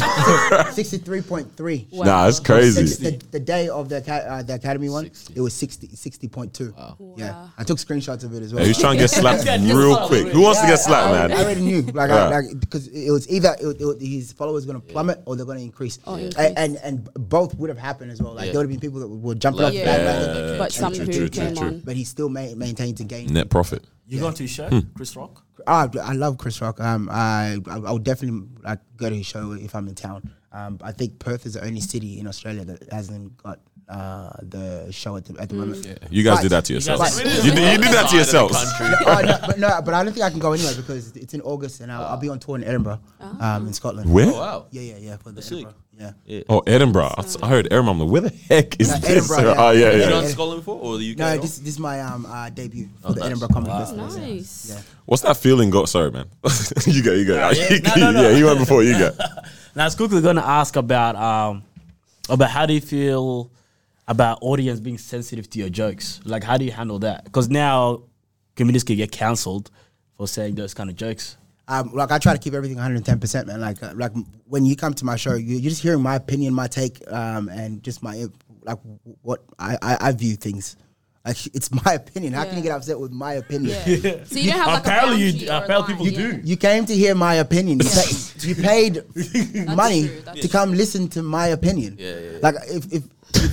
sixty-three point three. Wow. Nah, it's crazy. Six, the, the day of the, uh, the Academy one, sixty. It was sixty point two. Wow. Wow. Yeah, I took screenshots of it as well. Yeah, he's trying to get slapped real quick. Who wants yeah, to get slapped, I, man? I already knew. Like, yeah. I, like, because it was either it, it, his followers going to plummet or they're going to increase. Oh, yeah. and, and and both would have happened as well. Like, yeah. there would have been people that were jumping like, up. Yeah, yeah, yeah, yeah. But some who came on. But he still maintained to gain. Net profit. You yeah. going to his show, hmm. Chris Rock? I, I love Chris Rock. Um, I I'll definitely like go to his show if I'm in town. Um, I think Perth is the only city in Australia that hasn't got uh the show at the at the mm. moment. Yeah. You guys but, did that to yourselves. You, guys, you, did, you did that to yourselves. No, oh, no, but no, but I don't think I can go anywhere because it's in August and I'll, I'll be on tour in Edinburgh, oh. um, in Scotland. Where? Oh, wow. Yeah, yeah, yeah. For the Edinburgh. Yeah. yeah. Oh, Edinburgh. So, I heard Edinburgh. I'm like, where the heck is no, this? Yeah. Oh, yeah, yeah. You done yeah. Scotland before or the U K? No, this, this is my um uh, debut for oh, the nice. Edinburgh Comedy Festival. Wow. Nice. Yeah. Yeah. What's that feeling? Got sorry, man. you go, you go. Yeah, yeah. No, no, no. yeah, you went before. You go. Now, I was quickly going to ask about um about how do you feel about audience being sensitive to your jokes? Like, how do you handle that? Because now comedians can get cancelled for saying those kind of jokes. Um, like I try to keep everything one hundred ten percent, man. Like, uh, like when you come to my show, you, you're just hearing my opinion, my take, um, and just my like what I, I, I view things. Like, it's my opinion. How yeah. can you get upset with my opinion? Yeah. Yeah. So you don't have like apparently a you, apparently people yeah. do. You came to hear my opinion. Yeah. You paid money to come listen to my opinion. Yeah, yeah, yeah. Like if if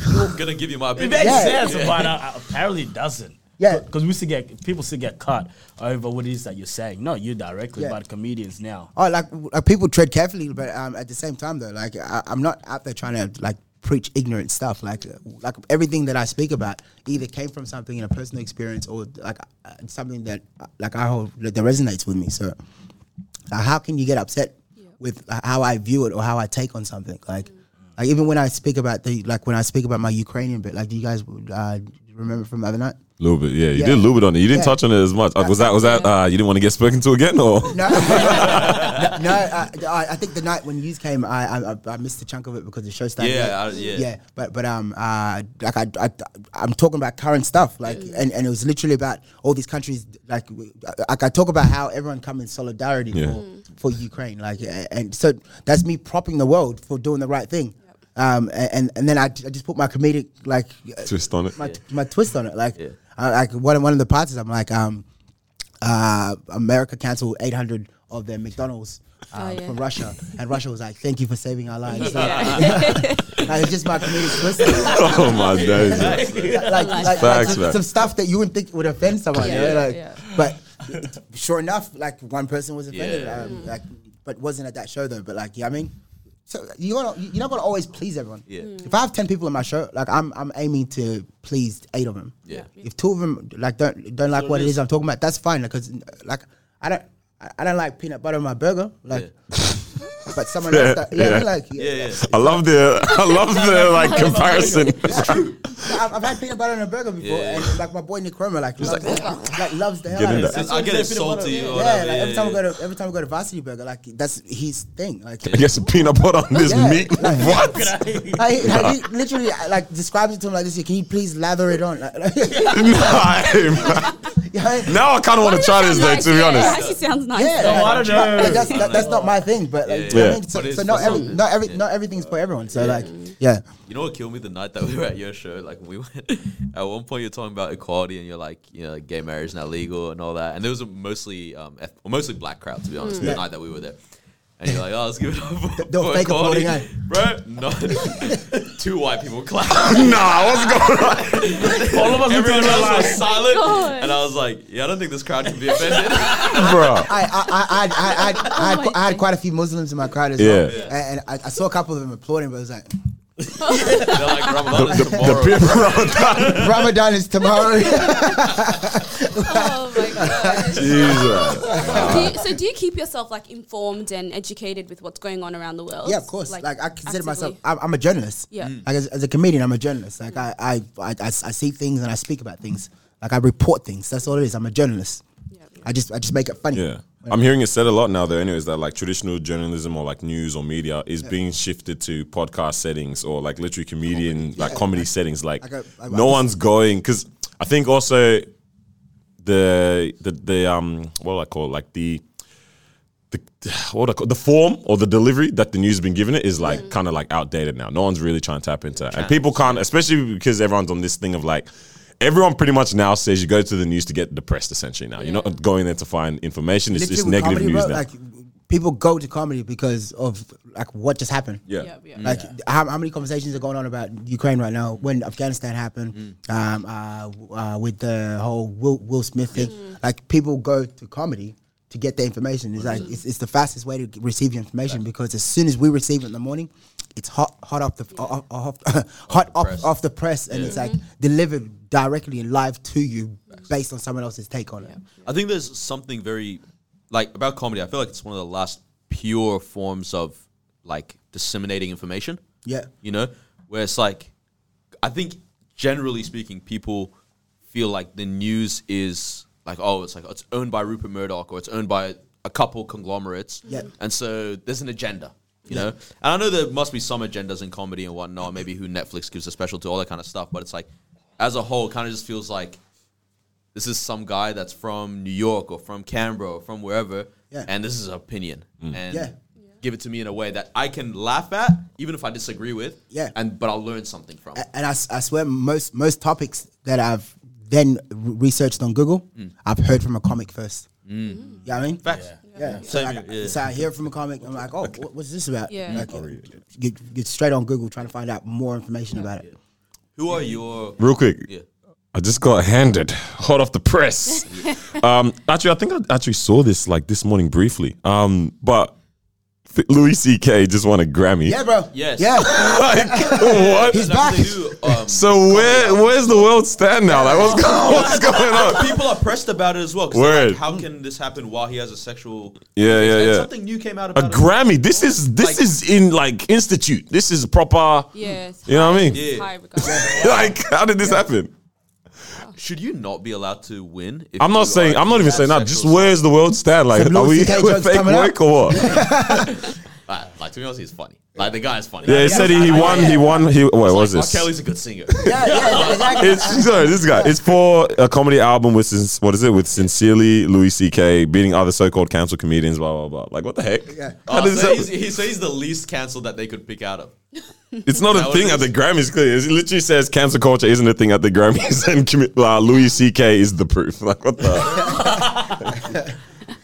I'm gonna give you my opinion, it makes yeah. sense, yeah. but uh, apparently it doesn't. Yeah, because we still get people still get cut over what it is that you're saying. Not you directly, yeah. but comedians now. Oh, like, like people tread carefully, but um, at the same time though, like I, I'm not out there trying to like preach ignorant stuff. Like, like everything that I speak about either came from something in a personal experience or like uh, something that uh, like I hold that resonates with me. So, uh, how can you get upset yeah. with uh, how I view it or how I take on something? Like, mm. like even when I speak about the like when I speak about my Ukrainian bit, like do you guys uh, remember from the other night? A little bit, yeah. You yeah. did a little bit on it. You didn't yeah. touch on it as much. Uh, was that, was that, uh, you didn't want to get spoken to again, or? No, no, uh, I think the night when you came, I, I I missed a chunk of it because the show started. Yeah, I, yeah. Yeah, but, but, um, uh, like, I, I, I'm talking about current stuff, like, mm. and, and it was literally about all these countries, like, like I talk about how everyone come in solidarity yeah. for, mm. for Ukraine, like, and so that's me propping the world for doing the right thing. Um, and, and then I, I just put my comedic, like, twist on it. My, yeah. my twist on it, like, yeah. I, like one, one of the parts is I'm like, um, uh, America cancelled eight hundred of their McDonald's uh, oh, yeah. from Russia, and Russia was like, "Thank you for saving our lives." Yeah. Like, it's just my comedic twist. Oh my days! Like, like, like, Facts, like some stuff that you wouldn't think would offend someone, yeah, you know? Like, yeah. but it, sure enough, like one person was offended, yeah. um, mm. like, but wasn't at that show though. But like, you know what I mean. So you're not, you're not gonna always please everyone. Yeah. Mm. If I have ten people in my show, like I'm, I'm aiming to please eight of them. Yeah. If two of them like don't don't like so what it is. it is I'm talking about, that's fine. Because like, like I don't, I don't like peanut butter on my burger. Like, yeah. but someone yeah. else, that, yeah, yeah. like, yeah, yeah, yeah. I love the, I love the like comparison. It's true. I've, I've had peanut butter on a burger before, yeah. and like my boy Nick Cromer, like, like, like, like loves the hell out of it. I get it salty. Butter, or yeah, whatever. Like every time we go to every time we go to Varsity Burger, like that's his thing. Like, I guess a peanut butter on this yeah, meat. Like, what? I, like, he literally like describes it to him like this. Can you please lather it on? Like, like, no. Yeah. Now I kind of want to try this though, nice, to be yeah. honest. It actually sounds nice. Yeah, yeah. Oh, I don't know. Like, that's, that, that's not my thing, but like, yeah, yeah. You know what I mean? So, so not every, not every, yeah. not everything's for everyone. So yeah. like, yeah. You know what killed me the night that we were at your show? Like we went at one point, you're talking about equality, and you're like, you know, gay marriage is now legal and all that. And there was a mostly, um, eth- mostly black crowd, to be honest, mm. the yeah. night that we were there. And you're like, oh, let's give it up. They'll fake applauding, eh? Bro, no. Two white people clap. Nah, what's going on? All of us Everyone else like, was silent. God. And I was like, yeah, I don't think this crowd can be offended. Bro. I, I, I, I, I, I, oh had, I had quite a few Muslims in my crowd as yeah. well. Yeah. And I, I saw a couple of them applauding, but it was like... They're like, Ramadan is tomorrow. Ramadan. Ramadan is tomorrow. Oh my god! Jesus. Do you, so do you keep yourself like informed and educated with what's going on around the world? Yeah, of course. Like, like I consider actively. myself, I'm, I'm a journalist. Yeah. Mm. Like as, as a comedian, I'm a journalist. Like mm. I, I, I, I see things and I speak about things. Like I report things. That's all it is. I'm a journalist. Yeah, yeah. I just, I just make it funny. Yeah. I'm hearing it said a lot now, though, anyways, that like traditional journalism or like news or media is yeah. being shifted to podcast settings or like literary comedian, comedy. like yeah, comedy like, settings. Like, I go, I, no I, one's going, because I think also the, the, the, um, what do I call it? Like the, the, what do I call the form or the delivery that the news has been given it is like mm. kind of like outdated now. No one's really trying to tap into it. And people can't, especially because everyone's on this thing of like, everyone pretty much now says you go to the news to get depressed, essentially now. Yeah. You're not going there to find information. It's just negative comedy, news bro, now. Like, people go to comedy because of like what just happened. Yeah. yeah, yeah. Like yeah. How, how many conversations are going on about Ukraine right now, when Afghanistan happened, mm. um, uh, uh, with the whole Will, Will Smith thing. Mm. Like people go to comedy to get the information. It's like, it's, it's the fastest way to receive your information, because as soon as we receive it in the morning, it's hot, hot off the, yeah. off, off, hot off the press, off the press and yeah. it's like delivered directly and live to you based on someone else's take on yeah. it. I think there's something very, like about comedy, I feel like it's one of the last pure forms of like disseminating information. Yeah. You know, where it's like, I think generally speaking, people feel like the news is, like, oh, it's like it's owned by Rupert Murdoch or it's owned by a couple conglomerates. Yeah. And so there's an agenda, you yeah. know? And I know there must be some agendas in comedy and whatnot, maybe who Netflix gives a special to, all that kind of stuff. But it's like, as a whole, it kind of just feels like this is some guy that's from New York or from Canberra or from wherever. Yeah. And this is an opinion. Mm. And yeah. give it to me in a way that I can laugh at, even if I disagree with. Yeah. And, but I'll learn something from it. And I, I swear most, most topics that I've then researched on Google, mm. I've heard from a comic first. Mm. Mm. You know what I mean? Facts. Yeah. yeah. yeah. So, like, yeah. so I hear from a comic, I'm like, oh, okay. what's this about? Yeah. Like, get, get straight on Google trying to find out more information yeah. about it. Who are your... Real quick. Yeah. I just got handed, hot off the press. um, actually, I think I actually saw this like this morning briefly. Um, but Louis C K just won a Grammy. Yeah, bro. Yes. Yeah. Like, what? He's back. Um, so where where's the world stand now? Like, what's, go- what's going on? People are pressed about it as well. Word. Like, how can this happen while he has a sexual? Yeah, yeah, and yeah. Something new came out about a Grammy. It. This is this like, is in like institute. This is proper. Yeah. You know what I mean? Yeah. Like, how did this yeah. happen? Should you not be allowed to win? If I'm not saying. I'm not even saying that. Just where's the world stand? Like, are we with fake work or what? Like, to be honest, he's funny. Like, the guy is funny. Yeah, he said he won. He won. He. Wait, what was this? R. Kelly's a good singer. Yeah, yeah, exactly. Sorry, this guy. It's for a comedy album with what is it? With sincerely Louis C K beating other so-called cancel comedians. Blah blah blah. Like, what the heck? So he's the least canceled that they could pick out of. It's not that a thing at the Grammys, clearly. It literally says cancel culture isn't a thing at the Grammys, and uh, Louis C K is the proof. Like, what the?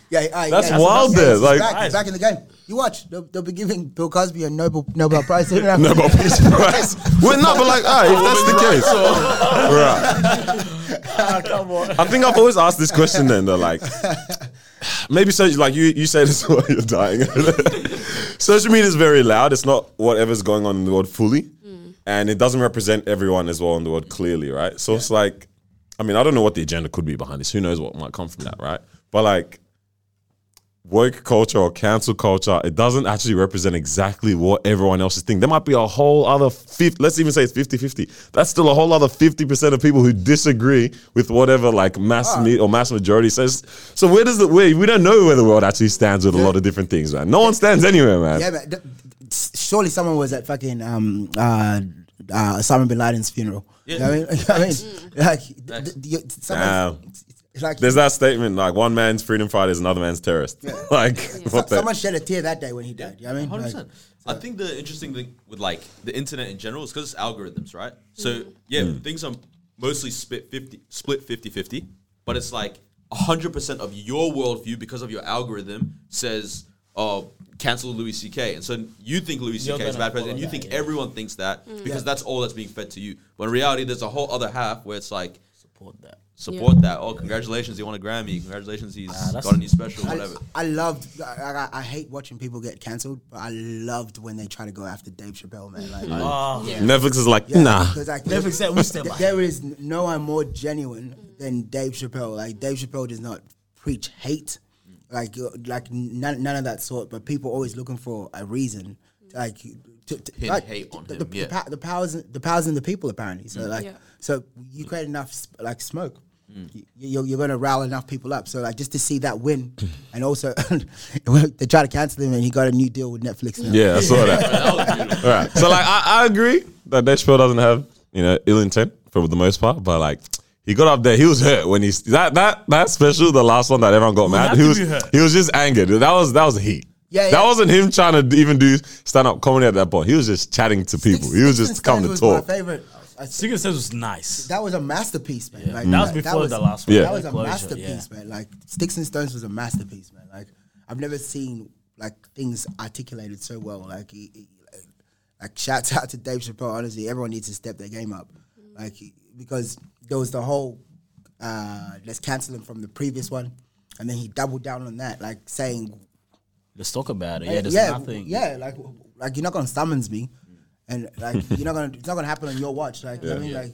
yeah, uh, that's yeah, wild. There, like, back, nice. Back in the game. You watch, they'll, they'll be giving Bill Cosby a Nobel Nobel Prize. Nobel Peace Prize. We're not, but like, ah, if that's the case, right? Ah, come on. I think I've always asked this question. Then they're like, maybe so. Like you, you say this while you're dying. Social media is very loud. It's not whatever's going on in the world fully. Mm. And it doesn't represent everyone as well in the world clearly, right? So yeah. it's like, I mean, I don't know what the agenda could be behind this. Who knows what might come from that, right? But like, woke culture or cancel culture, it doesn't actually represent exactly what everyone else is thinking. There might be a whole other, fifty, let's even say it's fifty-fifty. That's still a whole other fifty percent of people who disagree with whatever like mass oh. me or mass majority says. So where does the, where, we don't know where the world actually stands with yeah. a lot of different things, man. No one stands anywhere, man. Yeah, but th- surely someone was at fucking um, uh, uh, Osama bin Laden's funeral. Yeah. You know what I mean? Mm. Like, th- th- someone's... Um, Like, there's that statement, like, one man's freedom fighter is another man's terrorist. Yeah. Like, yeah. What so, someone shed a tear that day when he died. You know what I mean? one hundred percent. Like, so. I think the interesting thing with, like, the internet in general is because it's algorithms, right? So, yeah, mm. things are mostly split fifty, split fifty-fifty, but it's like one hundred percent of your worldview because of your algorithm says, oh, cancel Louis C K. And so you think Louis C K is a bad president, and you that, think yeah. everyone thinks that mm. because yeah. that's all that's being fed to you. But in reality, there's a whole other half where it's like, support that. Support yeah. that. Oh, congratulations, he won a Grammy. Congratulations, he's uh, got a new special, I, whatever. I loved, I, I, I hate watching people get cancelled, but I loved when they try to go after Dave Chappelle, man. Like, oh. yeah. Netflix is like, yeah, nah. Like, Netflix said, we stand by. There is no one more genuine than Dave Chappelle. Like, Dave Chappelle does not preach hate. Like, like none, none of that sort, but people always looking for a reason. Like, to, to pin like, hate on the, him. The, yeah. pa- the powers, the powers in the people, apparently. So, mm. like, yeah. so you create enough sp- like smoke, mm. you, you're, you're going to rile enough people up. So, like, just to see that win, and also they try to cancel him, and he got a new deal with Netflix now. Yeah, I saw that. That right. So, like, I, I agree that Dave Chappelle doesn't have, you know, ill intent for the most part, but like. He got up there. He was hurt when he that that that special, the last one that everyone got mad. He was he was just angered. That was that was heat. Yeah, yeah. That wasn't him trying to even do stand up comedy at that point. He was just chatting to people. He was just coming to talk. My favorite. Six and Seven was nice. That was a masterpiece, man. Yeah. Like, that was before that was, the last one. Yeah. That was a masterpiece, yeah. man. Like Sticks and Stones was a masterpiece, man. Like I've never seen like things articulated so well. Like he, he, like shouts out to Dave Chappelle. Honestly, everyone needs to step their game up. Like because. There was the whole, uh, let's cancel him from the previous one. And then he doubled down on that, like saying... Let's talk about it. Yeah, there's yeah, nothing. Yeah, like, like you're not going to summons me. And like you're not going to... It's not going to happen on your watch. Like, yeah, I mean, yeah. like,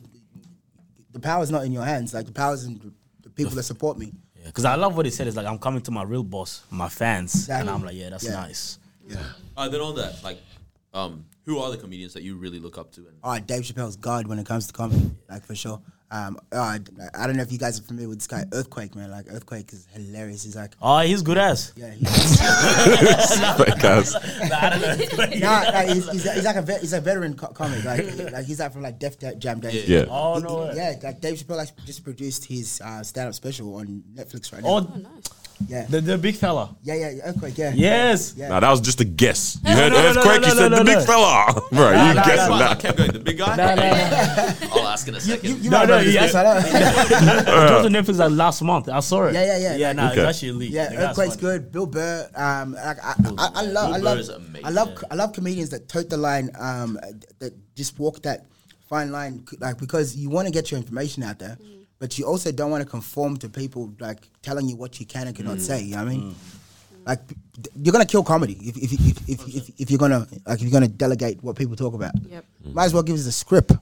the power's not in your hands. Like, the power's in the people that support me. Because yeah, I love what he said. It's like, I'm coming to my real boss, my fans. Exactly. And I'm like, yeah, that's yeah. nice. Yeah. Uh, then on that, like... Um, who are the comedians that you really look up to? And oh, Dave Chappelle's God when it comes to comedy, like for sure. Um, oh, I, I don't know if you guys are familiar with this guy Earthquake, man. Like Earthquake is hilarious. He's like, oh, he's good ass. Yeah, he's good ass. No, he's like a ve- he's a veteran co- comic. Like, like he's like from like Def Jam days. Yeah. yeah. Oh he, no. He, yeah, like Dave Chappelle like, just produced his uh, stand-up special on Netflix right now. Oh, nice. Yeah, the, the big fella. Yeah, yeah, Earthquake. Yeah. Yes. Yeah. Nah, that was just a guess. You heard no, no, Earthquake. No, no, you no, said no, the no. big fella, bro. Nah, you nah, guessing nah. that? I kept going. The big guy. Nah, nah, nah. I'll ask in a second. You, you, you no, no, yes, I know. It was on Netflix like last month. I saw it. Yeah, yeah, yeah. Yeah, like, nah, okay. It's actually elite. Yeah, Earthquake's good. Bill Burr. Um, like I, Bill I, I, I love, I love, I love, I love comedians that tote the line. Um, that just walk that fine line, like because you want to get your information out there. But you also don't want to conform to people like telling you what you can and cannot mm. say. You know what I mean, mm. like you're gonna kill comedy if if if if, if, if you're gonna like if you're gonna delegate what people talk about. Yep. Mm. Might as well give us a script.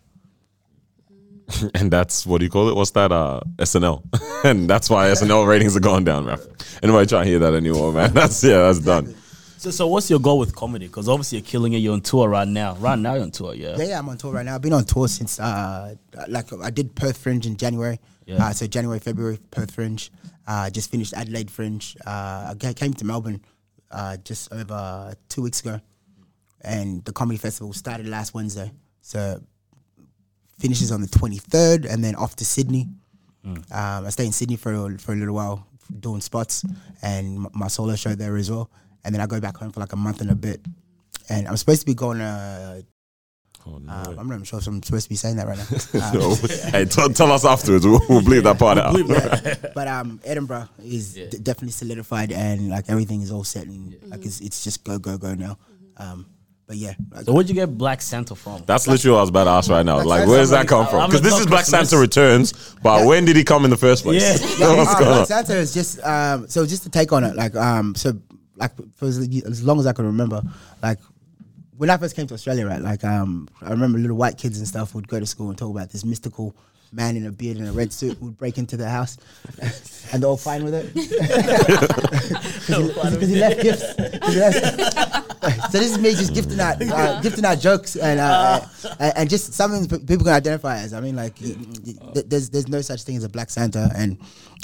And that's what do you call it? What's that? Uh, S N L. And that's why S N L ratings are going down, man. Anybody trying to hear that anymore, man? That's yeah, that's exactly. done. So, so what's your goal with comedy? Because obviously you're killing it. You're on tour right now. Right now you're on tour, yeah. Yeah, yeah, I'm on tour right now. I've been on tour since, uh, like, I did Perth Fringe in January. Yeah. Uh, so January, February, Perth Fringe. I uh, just finished Adelaide Fringe. Uh, I came to Melbourne uh, just over two weeks ago. And the comedy festival started last Wednesday. So finishes on the twenty-third and then off to Sydney. Mm. Um, I stay in Sydney for, for a little while doing spots and my solo show there as well. And then I go back home for like a month and a bit. And I'm supposed to be going to... Oh, no. um, I'm not sure if I'm supposed to be saying that right now. Um, hey, t- tell us afterwards. We'll, we'll bleep that part out. Yeah. But um, Edinburgh is yeah. d- definitely solidified and like everything is all set. And yeah. like it's, it's just go, go, go now. Um, but yeah. Like, so where'd you get Black Santa from? That's Black literally what I was about to ask right now. Black like, Santa where does that come uh, from? Because this is Black Santa this. Returns, but yeah. when did he come in the first place? Yeah. yeah. What's uh, going Black on? Santa is just... Um, so just to take on it, like... um, so. Like for as, as long as I can remember, like when I first came to Australia, right? Like um, I remember little white kids and stuff would go to school and talk about this mystical man in a beard and a red suit would break into the house, and they're all fine with it because he, he left gifts. He left. So this is me just gifting out, uh, gifting out jokes and uh, uh, and just something people can identify as. I mean, like yeah. y- y- there's there's no such thing as a Black Santa, and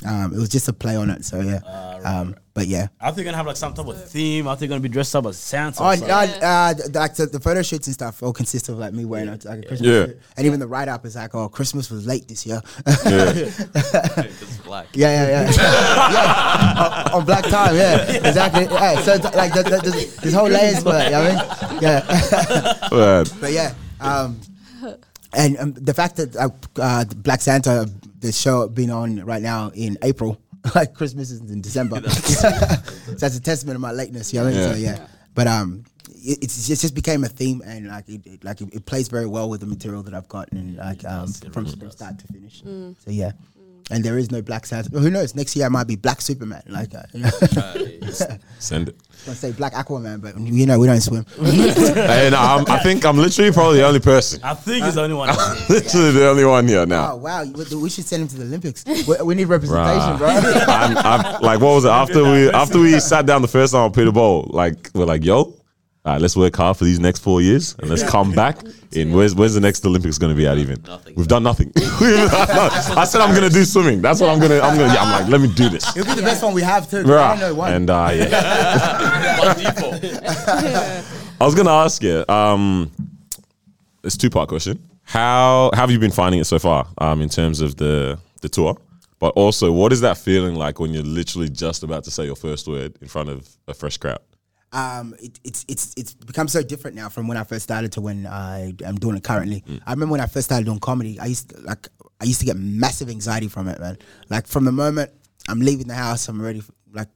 um, it was just a play on it. So yeah. Uh, right. um, But yeah, I think gonna have like some type of theme. I think gonna be dressed up as Santa. Oh, yeah. uh, the, like the, the photo shoots and stuff all consist of like me wearing yeah. like a Christmas yeah. shirt, and even the write up is like, oh, Christmas was late this year. Yeah, it's black. Yeah, yeah, yeah. yeah. On, on black time, yeah, exactly. Yeah. So like the, the, the, this whole layers, but you know what I mean, yeah. But yeah, um, and um, the fact that uh, uh, Black Santa, the show being on right now in April. like Christmas is in December. So that's a testament of my lateness, you know what I mean? Yeah. So yeah. yeah. But um, it, it's, it just became a theme, and like it, it like it, it plays very well with the material that I've gotten, and like um, does, from, really from start to finish. Mm. So yeah. And there is no Black Santa. Who knows? Next year I might be Black Superman. Like, uh, uh, send it. I was gonna say Black Aquaman, but you know we don't swim. Hey, no, I'm, I think I'm literally probably the only person. I think he's uh, the only one. I'm literally yeah. the only one here now. Oh wow! We should send him to the Olympics. We, we need representation, bro. I'm, I'm, like, what was it after we after we sat down the first time on Peter Bowl? Like, we're like, yo. All right, let's work hard for these next four years and let's come back in. Where's where's the next Olympics going to be at even? Nothing, We've though. done nothing. I said I'm going to do swimming. That's what I'm going to, I'm going to, yeah, I'm like, let me do this. It'll be the yeah. best one we have too. Right. I don't know why. And uh, yeah. yeah. I was going to ask you, um, it's a two part question. How, how have you been finding it so far um, in terms of the, the tour? But also, what is that feeling like when you're literally just about to say your first word in front of a fresh crowd? Um, it, it's it's it's become so different now from when I first started to when I am doing it currently. Mm. I remember when I first started doing comedy, I used to, like I used to get massive anxiety from it, man. Like from the moment I'm leaving the house, I'm already like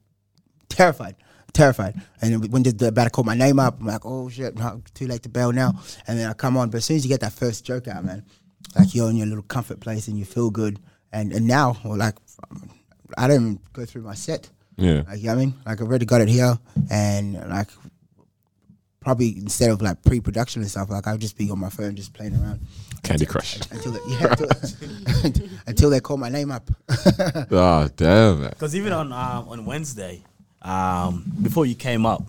terrified, terrified. And when they're about to call my name up, I'm like, oh shit, I'm too late to bail now. And then I come on, but as soon as you get that first joke out, man, like you're in your little comfort place and you feel good. And and now, or like I don't even go through my set. Yeah, like, you know what I mean, like I've already got it here, and like probably instead of like pre-production and stuff, like I'll just be on my phone just playing around. Candy until, Crush until they, yeah, until, until they call my name up. Oh damn it! Because even on um, on Wednesday, um, before you came up,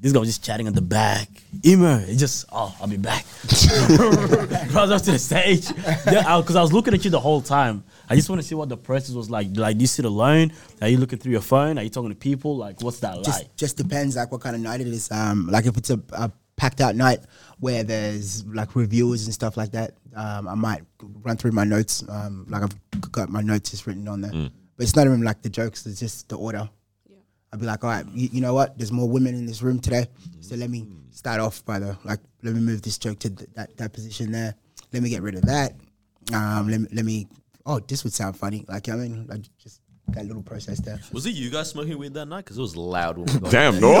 this guy was just chatting at the back. Emo, it just oh, I'll be back. I was up to the stage because I was looking at you the whole time. I just want to see what the process was like. Like, do you sit alone? Are you looking through your phone? Are you talking to people? Like, what's that just, like? Just depends, like, what kind of night it is. Um, like, if it's a, a packed-out night where there's, like, reviewers and stuff like that, um, I might run through my notes. Um, like, I've got my notes just written on there. Mm. But it's not even, like, the jokes. It's just the order. Yeah. I'd be like, all right, you, you know what? There's more women in this room today, so let me start off by the, like, let me move this joke to th- that, that position there. Let me get rid of that. Um, let me... Let me oh, this would sound funny. Like, I mean, like just that little process there. Was it you guys smoking weed that night? Because it was loud when we got Damn, no. nah,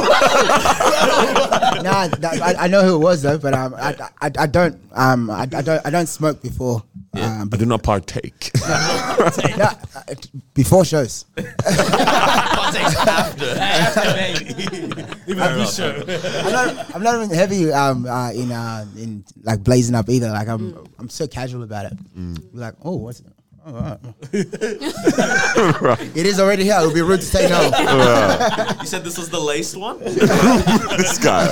that, I, I know who it was though, but um, I, I, I don't, um, I, I don't, I don't smoke before. Yeah. Um, I do not partake. No, partake. No, uh, before shows. Partake after. After, even after show. I'm not, I'm not even heavy um, uh, in uh, in like blazing up either. Like I'm, mm. I'm so casual about it. Mm. Like, oh, what's it? Oh, right. Right. It is already here. It would be rude to say no. Right. You said this was the laced one? This guy.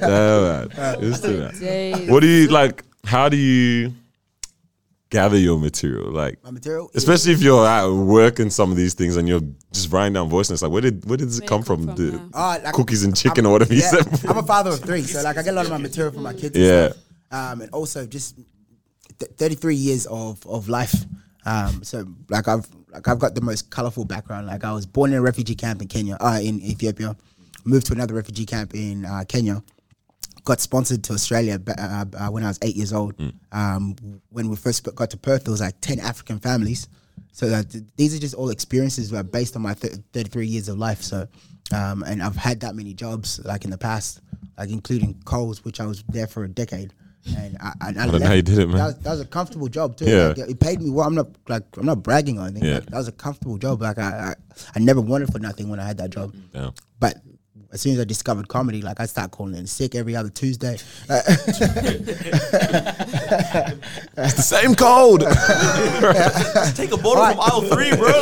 Damn, man. It's too bad. What do you, like, how do you gather your material? Like, my material? Especially if you're at work and some of these things and you're just writing down voice notes. Like, where did where did this come, come from? from the uh, like, cookies and chicken I'm, or whatever yeah, you said. I'm a father of three, so, like, I get a lot of my material from my kids. Yeah. And, um, and also just... thirty-three years of of life, um, so like I've like I've got the most colourful background. Like I was born in a refugee camp in Kenya, uh, in Ethiopia, moved to another refugee camp in uh, Kenya, got sponsored to Australia uh, uh, when I was eight years old. Mm. Um, when we first got to Perth, there was like ten African families. So that th- these are just all experiences that are based on my th- thirty-three years of life. So, um, and I've had that many jobs like in the past, like including Coles, which I was there for a decade. And I, I, I, I don't left. know how you did it, man. That was, that was a comfortable job too. Yeah. Like, it paid me well. I'm not like I'm not bragging or anything. Yeah. Like, that was a comfortable job. Like I, I, I never wanted for nothing when I had that job. Yeah. But as soon as I discovered comedy, like I started calling in sick every other Tuesday. It's the same cold. Just take a bottle right. from aisle three, bro.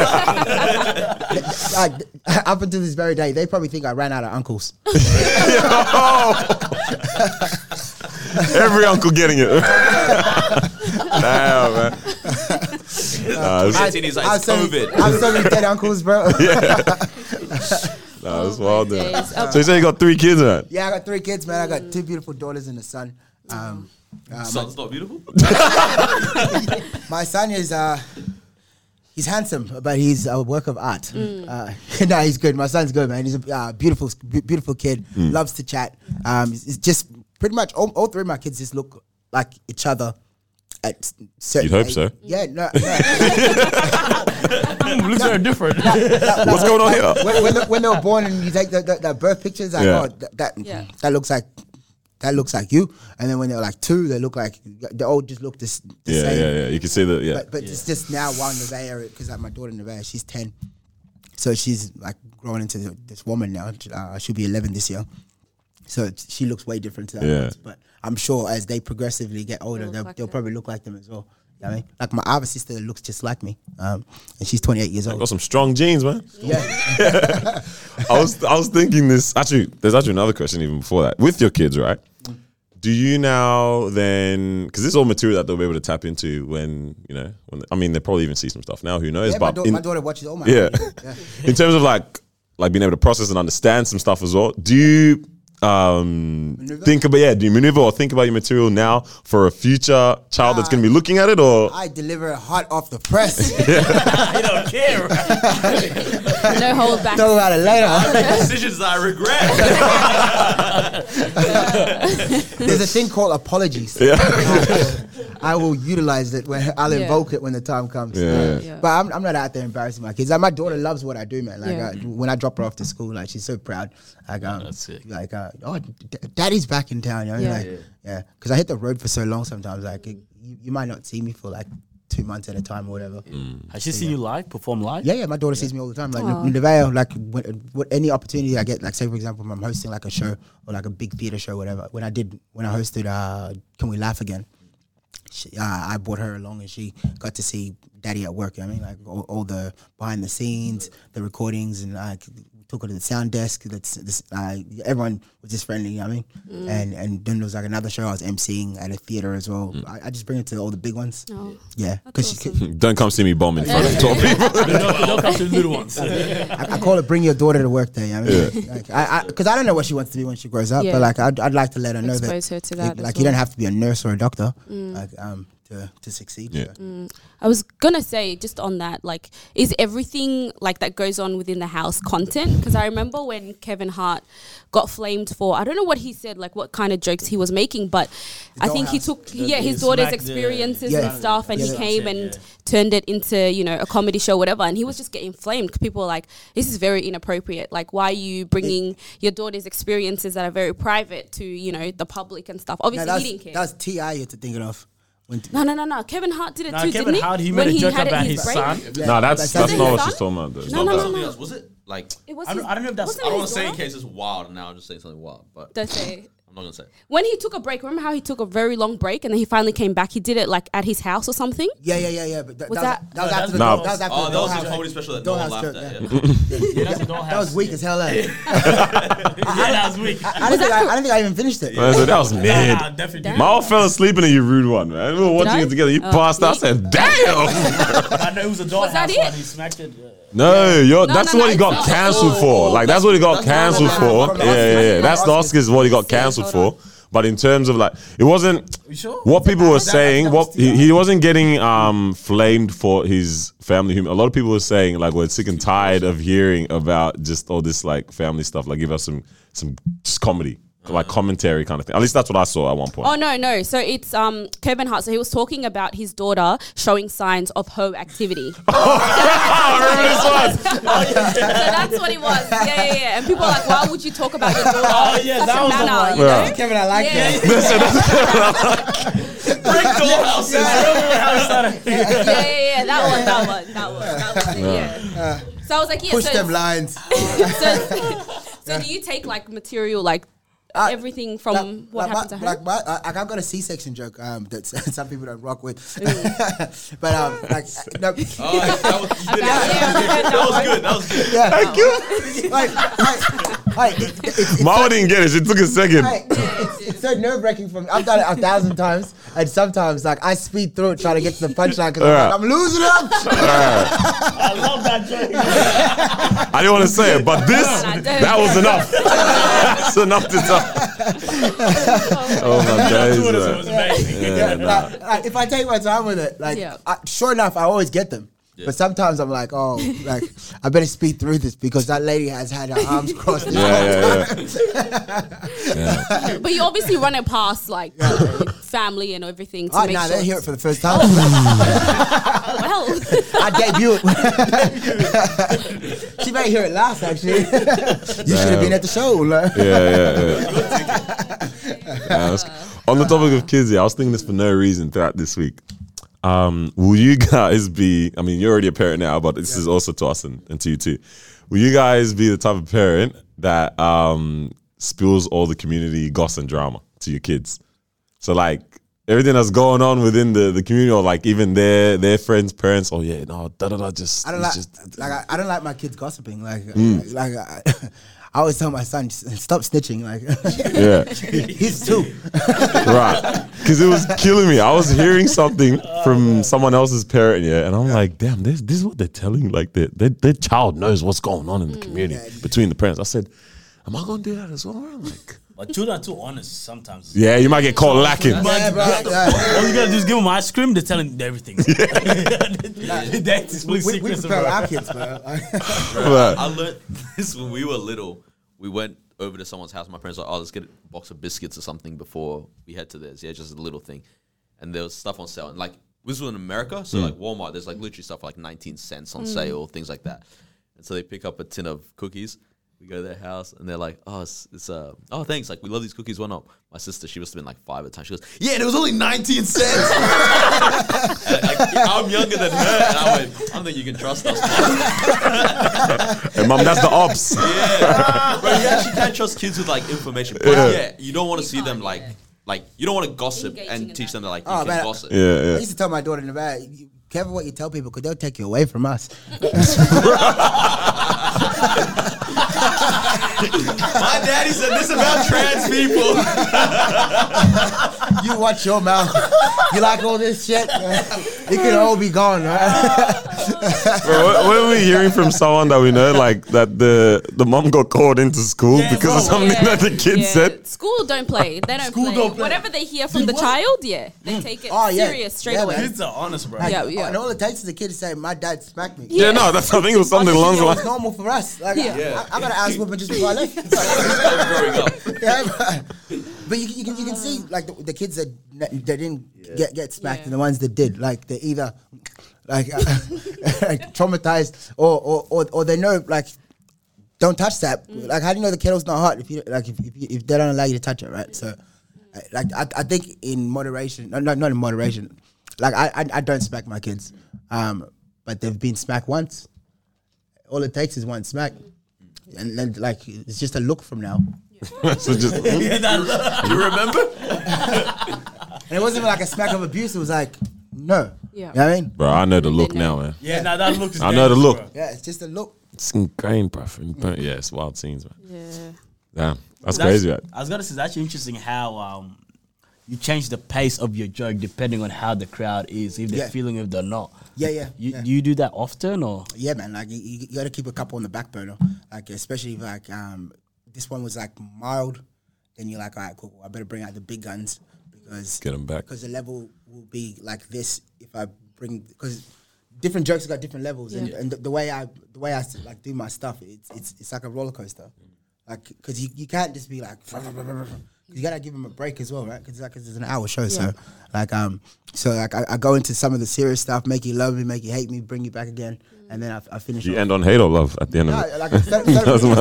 Like, up until this very day, they probably think I ran out of uncles. Every uncle getting it. Nah, man. Uh, I, it's like, I it's COVID. I have so many dead uncles, bro. Yeah. Nah, that's wild, dude. So you say you got three kids, man? Yeah, I got three kids, man. I got two beautiful daughters and a son. Um, uh, Son's my, not beautiful? My son is... Uh, He's handsome, but he's a work of art. Mm. Uh, no, he's good. My son's good, man. He's a uh, beautiful, b- beautiful kid. Mm. Loves to chat. Um, it's, it's just pretty much all, all three of my kids just look like each other. At certain You'd hope age. so. Yeah, no. no. them looks very different. That, that, what's going on here? When, when, when they were born and you take the, the, the birth pictures, like, yeah. oh, that that, yeah. that looks like that looks like you. And then when they were like two, they look like they all just look the, the yeah, same. Yeah, yeah, yeah. You can see that. Yeah, but, but yeah. it's just now while Nevaeh, because like my daughter Nevaeh, she's ten, so she's like growing into this woman now. Uh, she'll be eleven this year. So it's, she looks way different to that yeah. ones, but I'm sure as they progressively get older, they'll, they'll, like they'll probably look like them as well. You know what I mean? Like my other sister looks just like me, um, and she's twenty-eight years old. I got some strong genes, man. Yeah. yeah. I was I was thinking this, actually, there's actually another question even before that. With your kids, right? Mm. Do you now then, because this is all material that they'll be able to tap into when, you know, when I mean, they'll probably even see some stuff now, who knows? Yeah, but my, da- in, my daughter watches all my yeah. yeah. In terms of like, like being able to process and understand some stuff as well, do you, Um, maneuver? think about yeah. Do you maneuver or think about your material now for a future child uh, that's going to be looking at it? Or I deliver it hot off the press. I don't care. Right? No hold back. Talk about it later. I make decisions that I regret. There's a thing called apologies. Yeah. I will utilize it when I'll yeah. invoke it when the time comes. Yeah. Yeah. But I'm, I'm not out there embarrassing my kids. Like my daughter loves what I do, man. Like yeah. I, when I drop her off to school, like she's so proud. Like um, that's it. Like uh, oh, d- daddy's back in town, you know? Yeah. Like, yeah. Because yeah. I hit the road for so long sometimes. Like it, you, you might not see me for like two months at a time or whatever. Mm. Has she so, seen yeah. you live, perform live? Yeah, yeah. My daughter yeah. sees me all the time. Like Nevaeh, like when, when any opportunity I get, like say for example, I'm hosting like a show or like a big theater show, whatever. When I did, when I hosted, uh, Can We Laugh Again? She, uh, I brought her along and she got to see daddy at work, you know what I mean? Like all, all the behind the scenes, the recordings, and I took her to the sound desk. That's, this, uh, everyone was just friendly, you know what I mean? Mm. And and then there was like another show I was emceeing at a theater as well. Mm. I, I just bring her to all the big ones. Oh. Yeah. Cause awesome. she could, don't come see me bomb in front of twelve people. Don't, don't come to the little ones. I, I call it bring your daughter to work day, you know what I mean? Yeah. Like, I, I, cause I don't know what she wants to be when she grows up, yeah. but like I'd, I'd like to let her know Expose that, her to that like, like well. you don't have to be a nurse or a doctor. Mm. Like, um, to, to succeed. Yeah. Mm, I was gonna say just on that, like, is everything like that goes on within the house content? Because I remember when Kevin Hart got flamed for, I don't know what he said, like what kind of jokes he was making, but the I think he took the, yeah his daughter's experiences yeah. and yeah. stuff, and yeah, he came it, and yeah. turned it into, you know, a comedy show, whatever, and he was just getting flamed because people were like, this is very inappropriate. Like, why are you bringing it, your daughter's experiences that are very private to, you know, the public and stuff? Obviously, no, he didn't care. That's T I you have to think of. No, no, no, no. Kevin Hart did it nah, too, Kevin didn't Hart, he? Kevin Hart, he made a joke about his, his son. Yeah. No, that's that's not what she's talking about, though. No, no, no, no. Was it like, it was I, don't, his, I don't know if that's, I don't want to say in case it's wild, and now I'll just say something wild. But don't say it. I'm not going to say it. When he took a break, remember how he took a very long break and then he finally came back? He did it like at his house or something? Yeah, yeah, yeah, yeah. But that was that, that was after the door. Oh, that was his comedy special that no one laughed at. That was weak as hell, eh? Yeah, that was weak. I don't think I even finished it. That was mid. My old fella sleeping in your rude one, man. We were watching it together. You passed out. I said, damn! I know it was a dog house and he smacked it. No, yo, that's what he got cancelled for. Like, that's what he got cancelled for. Yeah, yeah, yeah. That's the Oscars, what he got cancelled for, but in terms of like, it wasn't sure? what people were that, saying. That what he, he wasn't getting um, flamed for his family humor. A lot of people were saying like, we're sick and tired of hearing about just all this like family stuff. Like, give us some some just comedy, like commentary kind of thing. At least that's what I saw at one point. Oh no, no. So it's um Kevin Hart. So he was talking about his daughter showing signs of hoe activity. Oh, so that's what it was. Yeah, yeah, yeah. And people are like, why would you talk about your daughter? Oh yeah, that was manner, the one. Yeah. Kevin, I like yeah. that. Brick doorhouses. Yeah, yeah, yeah. That one, that one, that one, that one. Yeah. yeah. So I was like, yeah. Push so them lines. so, so do you take like material like? Uh, everything from like, what like happened my, to her. Like my, I, I've got a C-section joke um, that some people don't rock with, but um, like no. Oh, that was good. That was good. Yeah. Thank you. Like, like, like, it, it, it, Mama so, didn't get it. She took a second. Like, it's, it's so nerve-wracking for me. I've done it a thousand times, and sometimes like I speed through it trying to get to the punchline because right. I'm, like, I'm losing it. Right. I love that joke. I didn't want to say it, but this no, that was enough. That's enough to tell. oh my days! Right. Yeah. Yeah, nah. like, like, if I take my time with it, like yeah. I, sure enough, I always get them. Yeah. But sometimes I'm like, oh, like I better speed through this because that lady has had her arms crossed. This yeah, whole yeah, time. Yeah. yeah. But you obviously run it past like family and everything. To oh, make no, sure they hear it for the first time. Well, I debut it. She may hear it last, actually. You should have been at the show. Like. Yeah, yeah, yeah. yeah was, on the topic of kids, yeah, I was thinking this for no reason throughout this week. Um, will you guys be, I mean, you're already a parent now, but this yeah. is also to us and, and to you too. Will you guys be the type of parent that um, spills all the community gossip and drama to your kids? So like everything that's going on within the, the community or like even their their friends, parents, oh yeah, no, da da da, just. I don't, like, just, like, I, I don't like my kids gossiping. Like, mm. like I, I always tell my son, stop snitching. Like, yeah. He's two. Right. Because it was killing me. I was hearing something from someone else's parent, yeah, and I'm like, damn, this, this is what they're telling. Like, their, their, their child knows what's going on in the community yeah. between the parents. I said, am I going to do that as well? I'm like, but children are too honest sometimes. Yeah, you might get caught lacking. Yeah, yeah, all you got to do is give them ice cream, they're telling everything. Yeah. That's we, we, we prepare our kids, bro. Bro, I learned this when we were little. We went over to someone's house. My parents were like, oh, let's get a box of biscuits or something before we head to theirs. Yeah, just a little thing. And there was stuff on sale. And like, this was in America, so mm. like Walmart, there's like literally stuff for like nineteen cents on mm. sale, things like that. And so they pick up a tin of cookies. We go to their house and they're like, oh, it's, it's uh, oh, thanks. Like, we love these cookies. Why not? My sister, she must have been like five at the time. She goes, yeah, and it was only nineteen cents. I, like, I'm younger than her. And I went, I don't think you can trust us. Hey, mom, that's the ops. Yeah. Bro, you actually can't trust kids with like information. But yeah, yeah you don't want to see them like, like, you don't want to gossip engaging and teach them that like, oh, you man, can gossip. Yeah, yeah. I used to tell my daughter in the back, careful what you tell people because they'll take you away from us. My daddy said this about trans people. You watch your mouth. You like all this shit? It could all be gone, right? Bro, what, what are we hearing from someone that we know, like that the the mom got called into school yeah, because well, of something yeah, that the kid yeah. said? School don't play. They don't, play. don't play. Whatever they hear from Dude, the what? child, yeah, they take it oh, yeah. serious straight yeah, away. Kids are honest, bro. Like, yeah, yeah. Oh, and all it takes is the kid to say, "My dad smacked me." Yeah, yeah no, that's I think it was something along the lines. It's normal for us. Like, yeah. I, yeah. I, I got an ass whooping just before I left. Yeah, but, but you, you can you can see like the, the kids that they didn't yeah. get get smacked, yeah. and the ones that did, like they either. Like, uh, like traumatized, or, or or or they know like, don't touch that. Mm. Like, how do you know the kettle's not hot if you like if if, you, if they don't allow you to touch it, right? So, like, I, I think in moderation, no, not not in moderation. Like, I, I I don't smack my kids, um, but they've been smacked once. All it takes is one smack, and then like it's just a look from now. Yeah. So just you remember? And it wasn't even like a smack of abuse. It was like. No. Yeah. You know what I mean? Bro, I know the look now, man. Yeah, yeah. no, that look is I know the look. Bro. Yeah, it's just a look. It's ingrained, bro. Yeah, it's wild scenes, man. Yeah. Damn, that's, that's crazy, right? I was going to say, it's actually interesting how um, you change the pace of your joke depending on how the crowd is, if they're yeah. feeling if they're not. Yeah, yeah. You yeah. you do that often or? Yeah, man. Like, you, you got to keep a couple on the back burner. Like, especially if, like, um, this one was, like, mild, then you're like, all right, cool, I better bring out the big guns. Because get them back. Because the level will be like this if I bring because different jokes have got different levels yeah. and, and the, the way I the way I like do my stuff it's it's it's like a roller coaster like because you, you can't just be like you gotta give them a break as well right because like it's an hour show yeah. so like um so like I, I go into some of the serious stuff make you love me make you hate me bring you back again and then I, I finish. Do you end on hate or love at the end no, of it? Like start,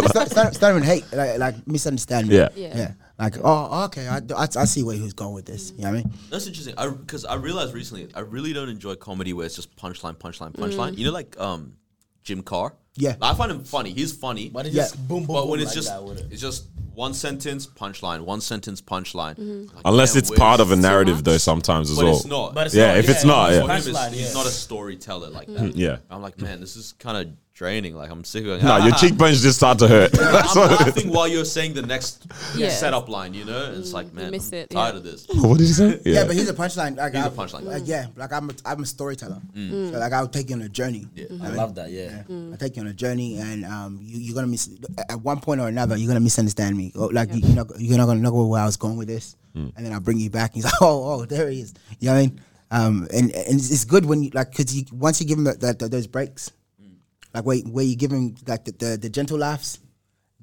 start, start, start even hate like, like misunderstand me. Yeah. yeah. yeah. Like, oh, okay, I, I, I see where he was going with this. You know what I mean? That's interesting. I Because I realized recently, I really don't enjoy comedy where it's just punchline, punchline, punchline. Mm. You know, like um, Jim Carr? Yeah. I find him funny. He's funny. But it's yeah. just boom, boom, But when boom it's, like just, that, it? it's just one sentence, punchline, one sentence, punchline. Mm. Like, Unless man, it's part of a narrative, though, sometimes as but well. It's not. But it's yeah, not. Yeah, if yeah, it's yeah, not. Yeah. It's, yeah. He's not a storyteller like that. Mm. Yeah. I'm like, man, this is kind of... draining, like I'm sick of it. No, your cheekbones just start to hurt. I'm laughing while you're saying the next yeah. setup line, you know? It's like, man, I'm it, tired yeah. of this. What did you say? Yeah, yeah but he's a punchline. Like, he's I'm, a punchline. Like, yeah, like I'm a, I'm a storyteller. Mm. So like I'll take you on a journey. Yeah. Mm-hmm. I love that, yeah. yeah. Mm. I'll take you on a journey and um, you, you're going to miss, at one point or another, you're going to misunderstand me. Like yeah. you're not, you're not going to know where I was going with this. Mm. And then I'll bring you back and he's like, oh, oh, there he is. You know what I mean? Um, and, and it's good when you, like, because you, once you give them that, that, those breaks, mm. like where, where you give them like the, the, the gentle laughs,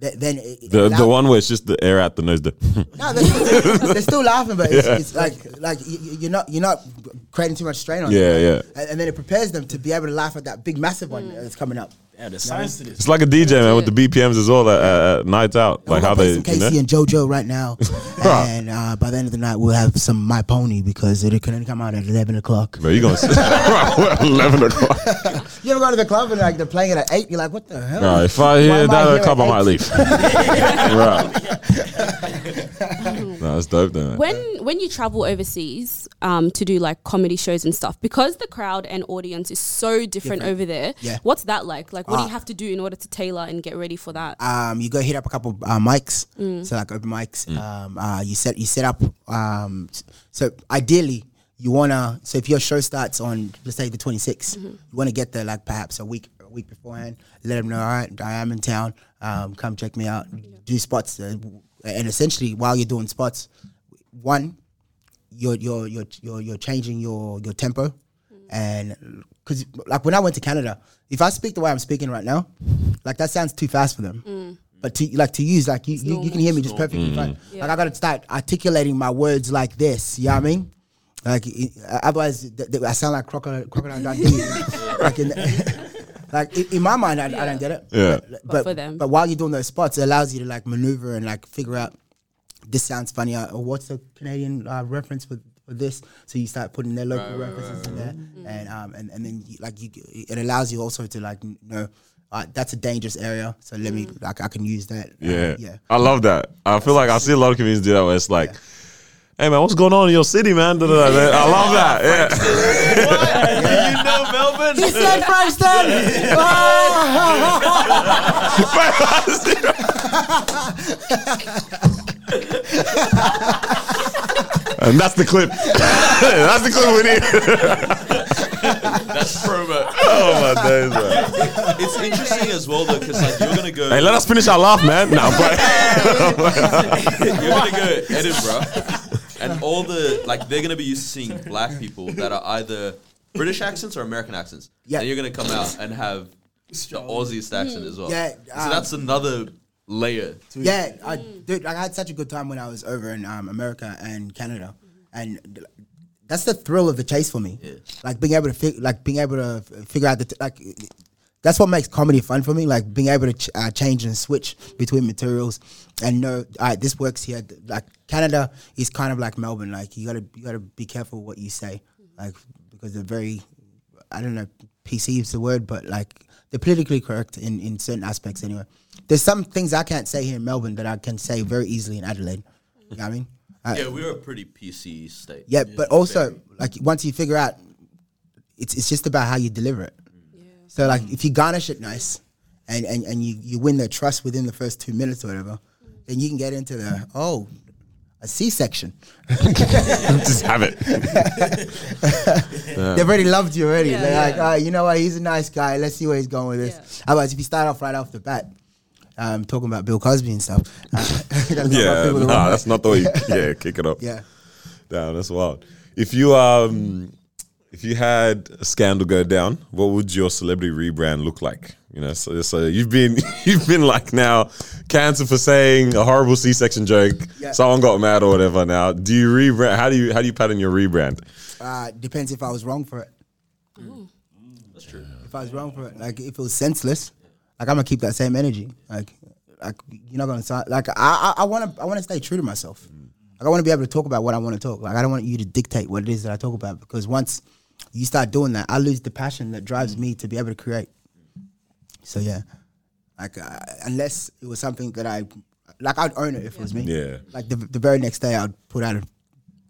th- then it, the it the one where it's just the air out the nose. The no, they're still, they're, they're still laughing, but it's, yeah. it's like like you're not you're not creating too much strain on yeah, them. Yeah, yeah. And, and then it prepares them to be able to laugh at that big massive one mm. that's coming up. Yeah, there's science to this. It's like a D J, man, with the B P Ms as well. At uh, uh, nights out, and like how they. Casey you know? And JoJo right now, and uh, by the end of the night, we'll have some My Pony because it can only come out at eleven o'clock. Bro, you gonna sit eleven o'clock? You ever go to the club and like they're playing it at eight? You're like, what the hell? Nah, if I hear that at a club, I might leave. Right. No, that's dope, though. When when you travel overseas um, to do like comedy shows and stuff, because the crowd and audience is so different, different. over there. Yeah. What's that like? Like, what uh, do you have to do in order to tailor and get ready for that? Um, you go hit up a couple uh, mics, mm. so like open mics. Mm. Um, uh, you set you set up. Um, so ideally, you wanna. So if your show starts on, let's say the twenty-sixth, mm-hmm. you wanna get there like perhaps a week a week beforehand. Let them know, all right, I am in town. Um, come check me out. Yeah. Do spots, uh, and essentially while you're doing spots, one, you're you're you're you're, you're changing your your tempo, mm. and. Because, like, when I went to Canada, if I speak the way I'm speaking right now, like, that sounds too fast for them. Mm. But, to like, to use, like, you, you, you can hear me just perfectly mm. fine. Yeah. Like, I got to start articulating my words like this, you know what I mean? Like, it, uh, otherwise, th- th- I sound like Crocodile Dundee. Like, in, like in, in my mind, I, yeah. I don't get it. Yeah. But, but, but, for them. But while you're doing those spots, it allows you to, like, maneuver and, like, figure out, this sounds funny, or what's the Canadian uh, reference with for this, so you start putting their local right, references right, right, right. in there, mm-hmm. and um and, and then you, like you it allows you also to like know uh, that's a dangerous area, so let mm-hmm. me like I can use that. Yeah, uh, yeah. I love that. I feel like I see a lot of comedians do that where it's like, yeah. hey man, what's going on in your city, man? Da, da, da, da. I love that. Yeah. What? Yeah. You know Melbourne? He said Frankston. And that's the clip. That's the clip we need. That's promo. Oh my days, man. It's interesting as well though, because like you're gonna go. Hey, let us finish our laugh, man. No, but you're gonna go Edinburgh, and all the like they're gonna be used to seeing black people that are either British accents or American accents. Yeah, and you're gonna come out and have the Aussiest accent as well. Yeah, um, so that's another. Layer too. Yeah, I dude, like, I had such a good time when I was over in um, America and Canada, and that's the thrill of the chase for me. Yeah. Like being able to fi- like being able to f- figure out the t- like that's what makes comedy fun for me. Like being able to ch- uh, change and switch between materials and know, all right, this works here. Like Canada is kind of like Melbourne. Like you gotta you gotta be careful what you say, like because they're very, I don't know, P C is the word, but like they're politically correct in in certain aspects anyway. There's some things I can't say here in Melbourne that I can say very easily in Adelaide. You know what I mean? Uh, yeah, we're a pretty P C state. Yeah, yeah, but also, very. Like, once you figure out, it's it's just about how you deliver it. Yeah. So, like, if you garnish it nice and, and, and you, you win their trust within the first two minutes or whatever, then you can get into the, oh, a C-section. Just have it. Yeah. They've already loved you already. Yeah, They're yeah. like, all right, you know what, he's a nice guy. Let's see where he's going with this. Yeah. Otherwise, if you start off right off the bat, Um, talking about Bill Cosby and stuff. Uh, yeah, nah, that. That's not the way you yeah, kick it up. Yeah. Damn, that's wild. If you um, if you had a scandal go down, what would your celebrity rebrand look like? You know, so, so you've been you've been like now canceled for saying a horrible C-section joke. Yeah. Someone got mad or whatever. Now, do you rebrand? How do you how do you pattern your rebrand? Uh, depends if I was wrong for it. Mm. That's true. If I was wrong for it, like if it was senseless. Like I'm gonna keep that same energy. Like, like you're not gonna start. Like I, I, I wanna, I wanna stay true to myself. Like I wanna be able to talk about what I wanna talk. Like I don't want you to dictate what it is that I talk about, because once you start doing that, I lose the passion that drives me to be able to create. So yeah, like uh, unless it was something that I, like I'd own it if yeah. it was me. Yeah. Like the the very next day I'd put out a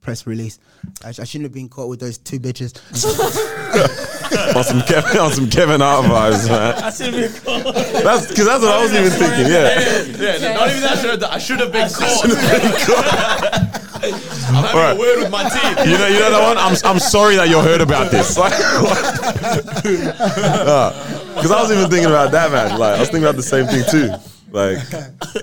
press release. I, sh- I shouldn't have been caught with those two bitches. On some Kevin, on some Kevin Hart vibes, man. I should have been caught. That's because that's what I, I wasn't even thinking. Yeah, yeah, yeah, yeah. Not even that. Should have, I should have been I caught. Have been caught. I'm having right. a word with my team. You know, you know that one. I'm, I'm sorry that you heard about this. Like, because uh, I was even thinking about that, man. Like, I was thinking about the same thing too. Like,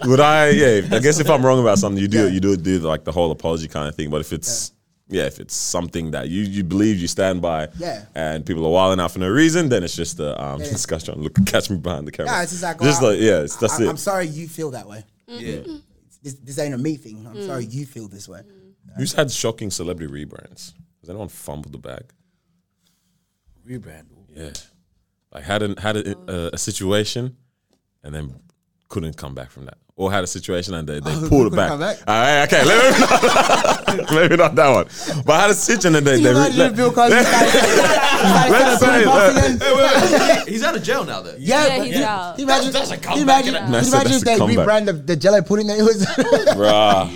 would I? Yeah, I guess if I'm wrong about something, you do yeah. it. You do it. Do like the whole apology kind of thing. But if it's yeah. yeah, if it's something that you, you believe, you stand by, yeah, and people are wilding out for no reason, then it's just a um, yeah. discussion. Look, catch me behind the camera. Yeah, it's exactly. Just like, yeah, it's, that's I, it. I'm sorry you feel that way. Mm-hmm. Yeah, this, this ain't a me thing. I'm mm. sorry you feel this way. Mm. Who's had shocking celebrity rebrands? Has anyone fumbled the bag? Rebrand? Yeah, like had an, had a, oh. a, a situation, and then couldn't come back from that. Or had a situation and they, they oh, pulled it back. back. All right, okay, maybe not, maybe not that one. But I had a situation and they... they re- let, Bill let, let's say... Let, he's out of jail now, though. Yeah, yeah, he's yeah. out. Can you imagine, that's, that's a comeback. Can you imagine, that's, can you imagine that's if they rebrand the, the jello pudding that he was... Bruh.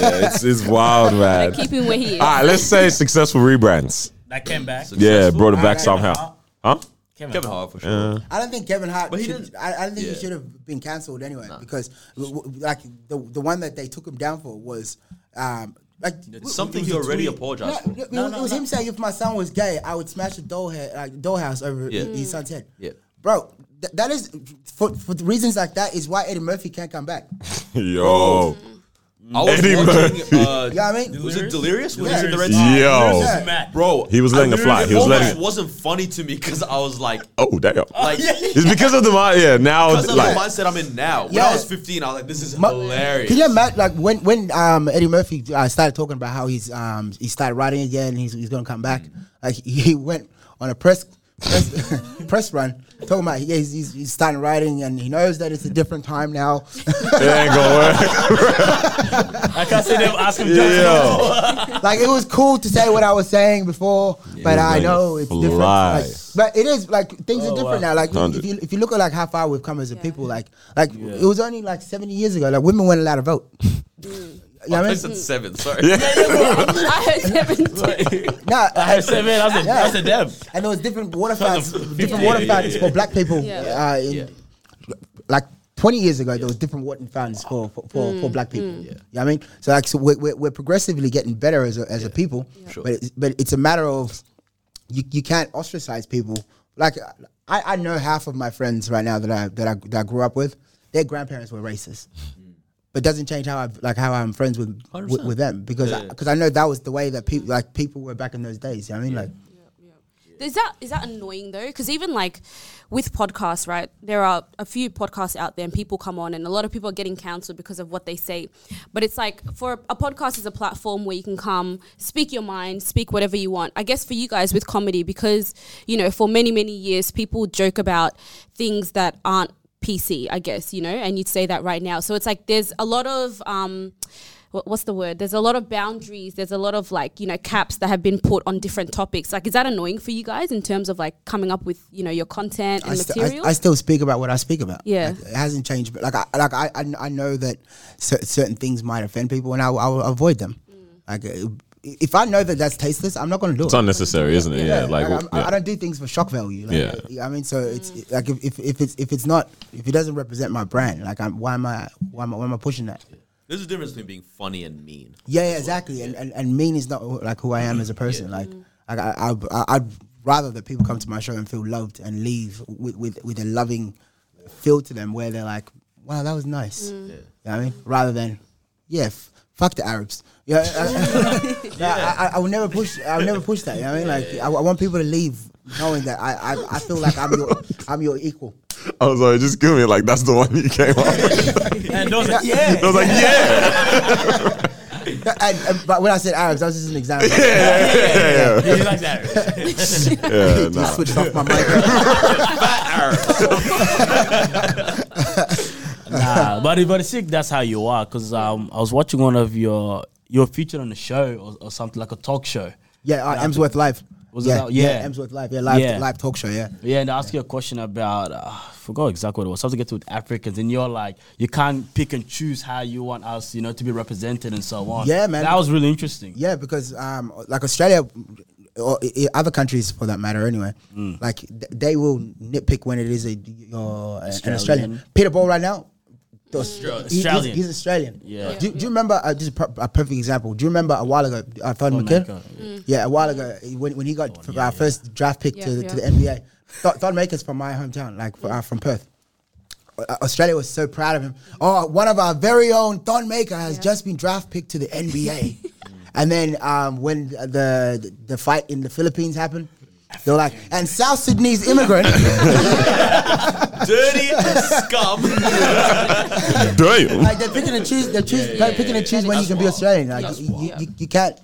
Yeah, it's, it's wild, man. Keep him where he is. All right, let's say successful rebrands. That came back. Yeah, brought it back right, somehow. Huh? Kevin, Kevin Hart, Hart for sure. Uh, I don't think Kevin Hart. But he should, didn't, I, I don't think yeah. he should have been cancelled anyway nah. because, w- w- like, the the one that they took him down for was, um, like w- something he already apologized no, for. No, no, it was, no, it was no. him saying, "If my son was gay, I would smash a doll head, like dollhouse over yeah. his son's head." Yeah, bro, th- that is for for reasons like that is why Eddie Murphy can't come back. Yo. I was Eddie Murphy. Uh, you know what I mean? Was it Delirious? When yeah. he was in the Red Sea? Yo. Yeah. Bro. He was letting it fly. He was letting it. It wasn't funny to me because I was like. Oh, damn. Like, it's because of the mind. Yeah, now. Because of like, the mindset I'm in now. When yeah. I was fifteen, I was like, this is Ma- hilarious. Can you imagine, like, when, when um, Eddie Murphy uh, started talking about how he's um, he started writing again and he's, he's going to come back, mm. like, he went on a press press, press run. Talking about, yeah, he's, he's, he's starting writing and he knows that it's a different time now. It ain't gonna work. I can't see them asking him. Yeah. Like, it was cool to say what I was saying before, yeah, but I know it's fly. different. Like, but it is, like, things oh, are different wow. now. Like, if you, if you look at, like, how far we've come as a yeah. people, like, like yeah. it was only, like, seventy years ago. Like, women weren't allowed to vote. Mm. You know I, I mean? said seven, sorry. Yeah. I heard seven too. No, I heard seven, I said, yeah. I said damn. And there was different water fights, different yeah, water yeah, fountains yeah, yeah. for black people. Yeah. Uh, in yeah. Like twenty years ago, yeah. there was different water fountains for for, for, mm. for black people. Mm. Yeah. You know what I mean? So like, so we're, we're, we're progressively getting better as a, as yeah. a people, yeah. sure. but, it's, but it's a matter of, you, you can't ostracize people. Like I, I know half of my friends right now that I, that I, that I grew up with, their grandparents were racist. But doesn't change how I like how I'm friends with with, with them because yeah. I, cause I know that was the way that people like people were back in those days. You know what I mean, yeah. like yeah, yeah. is that is that annoying though? Because even like with podcasts, right? There are a few podcasts out there, and people come on, and a lot of people are getting cancelled because of what they say. But it's like for a, a podcast is a platform where you can come, speak your mind, speak whatever you want. I guess for you guys with comedy, because you know, for many many years, people joke about things that aren't P C, I guess, you know, and you'd say that right now. So it's like there's a lot of, um, what, what's the word? There's a lot of boundaries. There's a lot of like, you know, caps that have been put on different topics. Like, is that annoying for you guys in terms of like coming up with, you know, your content and I st- material? I, I still speak about what I speak about. Yeah. Like, it hasn't changed. But like, I, like I, I, I know that cer- certain things might offend people and I, I will avoid them. Mm. Like, it, if I know that that's tasteless, I'm not going to do it. It's unnecessary, isn't it? Yeah, yeah. Like, like yeah. I don't do things for shock value. Like, yeah, I mean, so it's mm. like if, if if it's if it's not if it doesn't represent my brand, like, I'm, why am I why am I, why am I pushing that? Yeah. There's a difference between being funny and mean. Yeah, yeah, exactly. Yeah. And, and and mean is not like who I am as a person. Yeah. Like, mm. like I, I I'd rather that people come to my show and feel loved and leave with with, with a loving feel to them, where they're like, wow, that was nice. Mm. Yeah, you know what I mean, rather than yeah. F- Fuck the Arabs. Yeah, I, yeah. I, I, I will never push. I will never push that. You know what I mean, like yeah, yeah. I, I want people to leave knowing that I, I, I feel like I'm your, I'm your equal. I was like, just give me like that's the one you came up with. And I was like, yeah. I was like, yeah. And, and, but when I said Arabs, that was just an example. Yeah, yeah, yeah. yeah, yeah. yeah. yeah you like the Arabs. yeah, nah. Just switched off my mic. Fat Arabs. Nah, but if it's sick, that's how you are. Because um, I was watching one of your, your featured on a show or, or something, like a talk show. Yeah, uh, Emsworth Live. Was yeah, it? Yeah. yeah, Emsworth Live. Yeah, live, yeah. live talk show, yeah. Yeah, and I asked yeah. you a question about, uh, I forgot exactly what it was, something to do with Africans. And you're like, you can't pick and choose how you want us, you know, to be represented and so on. Yeah, man. That was really interesting. Yeah, because um, like Australia... or other countries for that matter anyway, mm. like th- they will nitpick when it is a uh, Australian. an Australian. Peter Ball right now, mm. Australian. He, he's, he's Australian. Yeah. yeah. Do, do you remember, uh, this is per- a perfect example, do you remember a while ago, uh, Thon Maker? Yeah. Mm. yeah, a while ago, when, when he got oh, yeah, our yeah. first draft pick yeah, to, yeah. to the N B A, Th- Thon Maker's from my hometown, like for, uh, from Perth. Australia was so proud of him. Oh, one of our very own Thon Maker has yeah. just been draft picked to the N B A. And then um, when the the fight in the Philippines happened, they're like, and South Sydney's immigrant. Dirty scum. Damn. Like they're picking and choose, they're choose, yeah, yeah, yeah, picking and choose when you can wild. Be Australian. Like you, you, you, you can't.